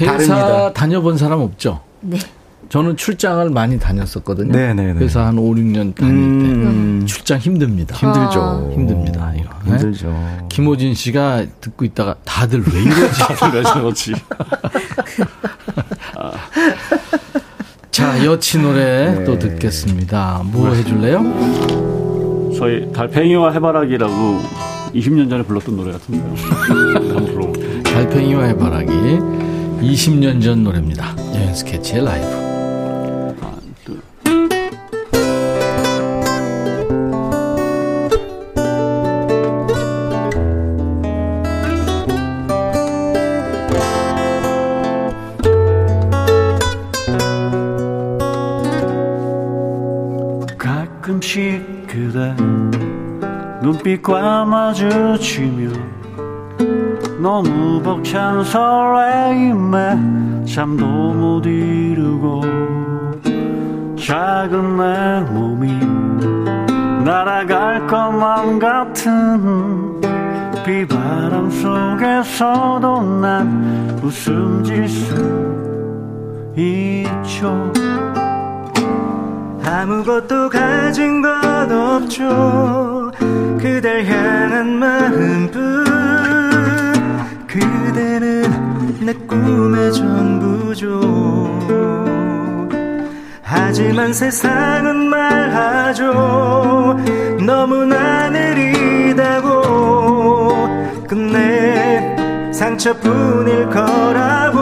회사 다릅니다. 다녀본 사람 없죠? 네. 저는 출장을 많이 다녔었거든요. 네네네. 회사 한 오, 육 년 다닐 음... 때. 출장 힘듭니다. 힘들죠. 아... 힘듭니다. 이거. 힘들죠. 네? 김호진 씨가 듣고 있다가 다들 왜 이러지? 다들 왜 저러지? 아. 자, 여친 노래 네. 또 듣겠습니다. 뭐 해줄래요? 저희 달팽이와 해바라기라고 이십 년 전에 불렀던 노래 같은데요. 한번 달팽이와 해바라기 이십 년 전 노래입니다. 여행 스케치의 라이브. 그대 눈빛과 마주치며 너무 벅찬 설레임에 잠도 못 이루고 작은 내 몸이 날아갈 것만 같은 비바람 속에서도 난 웃음 질 수 있죠. 아무것도 가진 건 없죠. 그댈 향한 마음뿐. 그대는 내 꿈의 전부죠. 하지만 세상은 말하죠. 너무나 느리다고. 끝내 상처뿐일 거라고.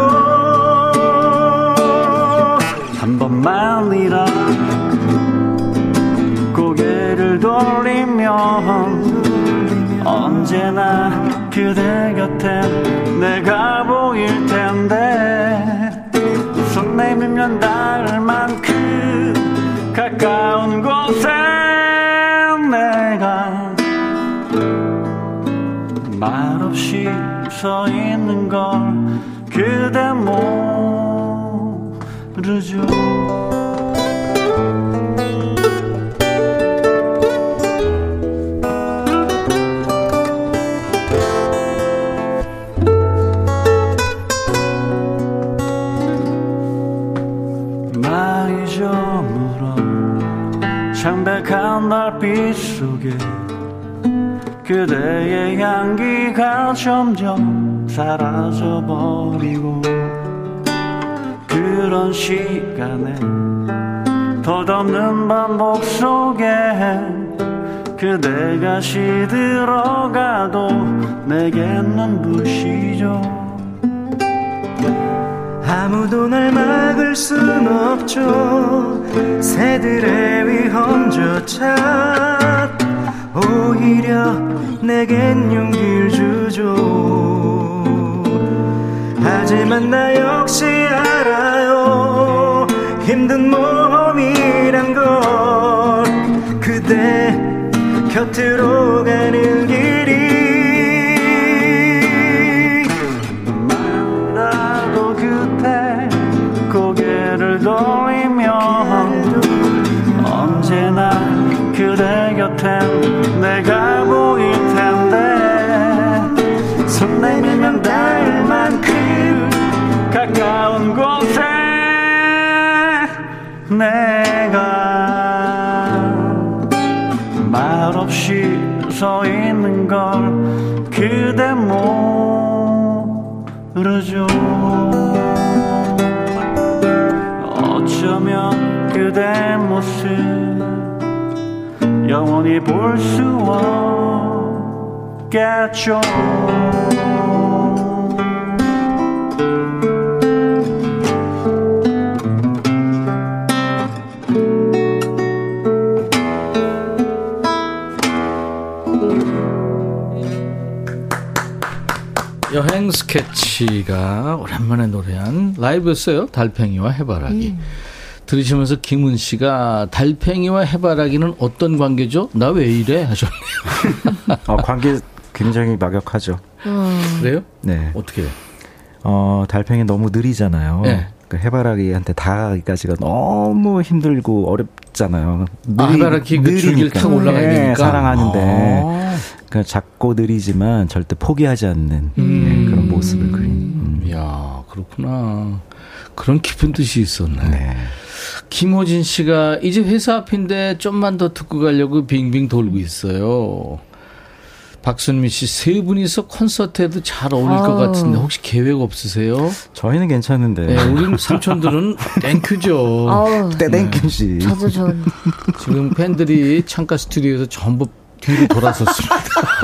한 번만이라 고개를 돌리면 언제나 그대 곁에 내가 보일 텐데 손 내밀면 닿을 만큼 가까운 곳에 내가 말없이 서 있는 걸 그대 모르죠. 창백한 달빛 속에 그대의 향기가 점점 사라져버리고 그런 시간에 덧없는 반복 속에 그대가 시들어가도 내겐 눈부시죠. 아무도 날 막을 순 없죠. 새들의 위험조차 오히려 내겐 용기를 주죠. 하지만 나 역시 알아요. 힘든 몸이란 걸. 그대 곁으로 가는 길이. 나도 그대 고개를 돌리면 언제나 그대 곁에 내가 보일 텐데 손 내밀면 닿을 만큼 가까운 곳에 내가 말없이 멈춰 있는 걸 그대 모르죠. 어쩌면 그대 모습 영원히 볼 수 없겠죠. 여행 스케치가 오랜만에 노래한 라이브였어요. 달팽이와 해바라기. 음. 들으시면서 김은 씨가 달팽이와 해바라기는 어떤 관계죠? 나 왜 이래? 하셨네요. 어, 관계 굉장히 막역하죠. 음. 그래요? 네. 어떻게 해요? 어, 달팽이 너무 느리잖아요. 네. 그 해바라기한테 다가가기까지가 너무 힘들고 어렵잖아요. 느리, 아, 해바라기 그 줄기를 타고 올라가야 되니까. 네, 사랑하는데. 아. 그냥 작고 느리지만 절대 포기하지 않는 음. 네, 그런 모습을 그린. 음. 이야, 그렇구나. 그런 깊은 뜻이 있었네. 네. 김호진 씨가 이제 회사 앞인데 좀만 더 듣고 가려고 빙빙 돌고 있어요. 박순미 씨, 세 분이서 콘서트에도 잘 어울릴 아. 것 같은데 혹시 계획 없으세요? 저희는 괜찮은데. 네, 우리 삼촌들은 땡큐죠. 네, 땡큐지. 저도 전. 지금 팬들이 창가 스튜디오에서 전부 뒤로 돌아섰습니다.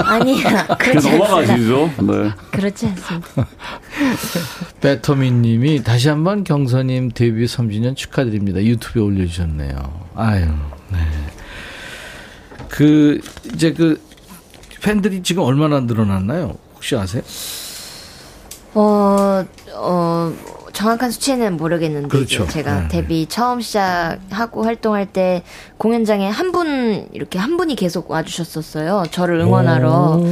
아니요. 그래서 넘어가시죠. 네. 그렇지 않습니다. 배터민님이 다시 한번 경서님 데뷔 삼 주년 축하드립니다. 유튜브에 올려주셨네요. 아유, 네. 그 이제 그 팬들이 지금 얼마나 늘어났나요? 혹시 아세요? 어, 어 정확한 수치는 모르겠는데 그렇죠. 제가 네. 데뷔 처음 시작하고 활동할 때 공연장에 한 분 이렇게 한 분이 계속 와주셨었어요. 저를 응원하러. 오.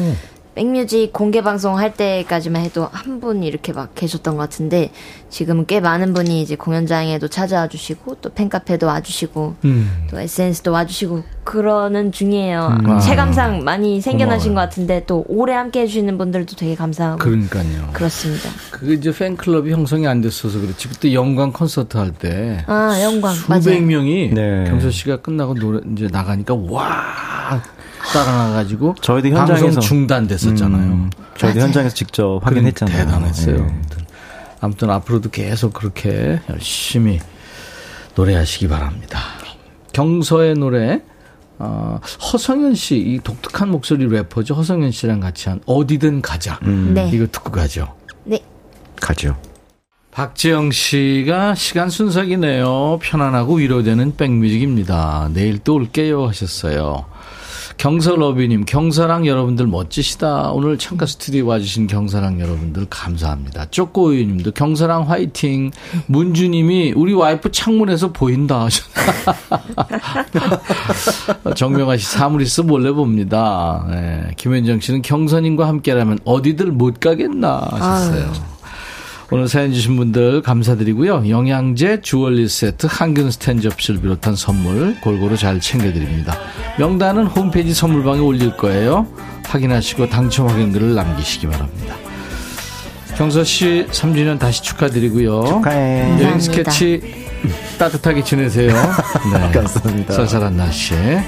백뮤직 공개 방송 할 때까지만 해도 한 분 이렇게 막 계셨던 것 같은데 지금은 꽤 많은 분이 이제 공연장에도 찾아와 주시고 또 팬카페도 와 주시고 음. 또 에스엔에스도 와 주시고 그러는 중이에요. 음. 체감상 많이 생겨나신 고마워요. 것 같은데 또 오래 함께 해주시는 분들도 되게 감사하고. 그러니까요. 그렇습니다. 그게 이제 팬클럽이 형성이 안 됐어서 그렇지. 그때 영광 콘서트 할 때 아, 영광. 수백 맞아요. 명이 네. 경서 씨가 끝나고 노래 이제 나가니까 와. 따라가가지고 저희도 현장에서 방송 중단됐었잖아요. 음, 저희도 맞아요. 현장에서 직접 확인했잖아요. 대단했어요. 네. 아무튼, 아무튼 앞으로도 계속 그렇게 열심히 노래하시기 바랍니다. 경서의 노래 어, 허성현 씨 이 독특한 목소리 래퍼죠. 허성현 씨랑 같이 한 어디든 가자. 음. 네. 이거 듣고 가죠. 네. 가죠. 박재영 씨가 시간 순삭이네요. 편안하고 위로되는 백뮤직입니다. 내일 또 올게요 하셨어요. 경서러비님, 경사랑 여러분들 멋지시다. 오늘 창가 스튜디오 와주신 경사랑 여러분들 감사합니다. 쪼꼬우유님도 경사랑 화이팅. 문주님이 우리 와이프 창문에서 보인다 하셨다. 정명아 씨 사물이서 몰래 봅니다. 네. 김현정 씨는 경서님과 함께라면 어디들 못 가겠나 하셨어요. 아유. 오늘 사연 주신 분들 감사드리고요. 영양제, 주얼리 세트, 항균 스탠 접시를 비롯한 선물 골고루 잘 챙겨드립니다. 명단은 홈페이지 선물방에 올릴 거예요. 확인하시고 당첨 확인글을 남기시기 바랍니다. 경서 씨 삼 주년 다시 축하드리고요. 축하해. 여행 스케치 따뜻하게 지내세요. 네. 감사합니다. 쌀쌀한 날씨에.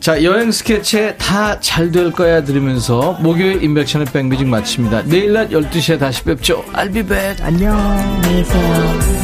자, 여행 스케치에 다 잘 될 거야 들으면서 목요일 임백천의 백뮤직 마칩니다. 내일 낮 열두 시에 다시 뵙죠. I'll be back. 안녕. 안녕히 계세요.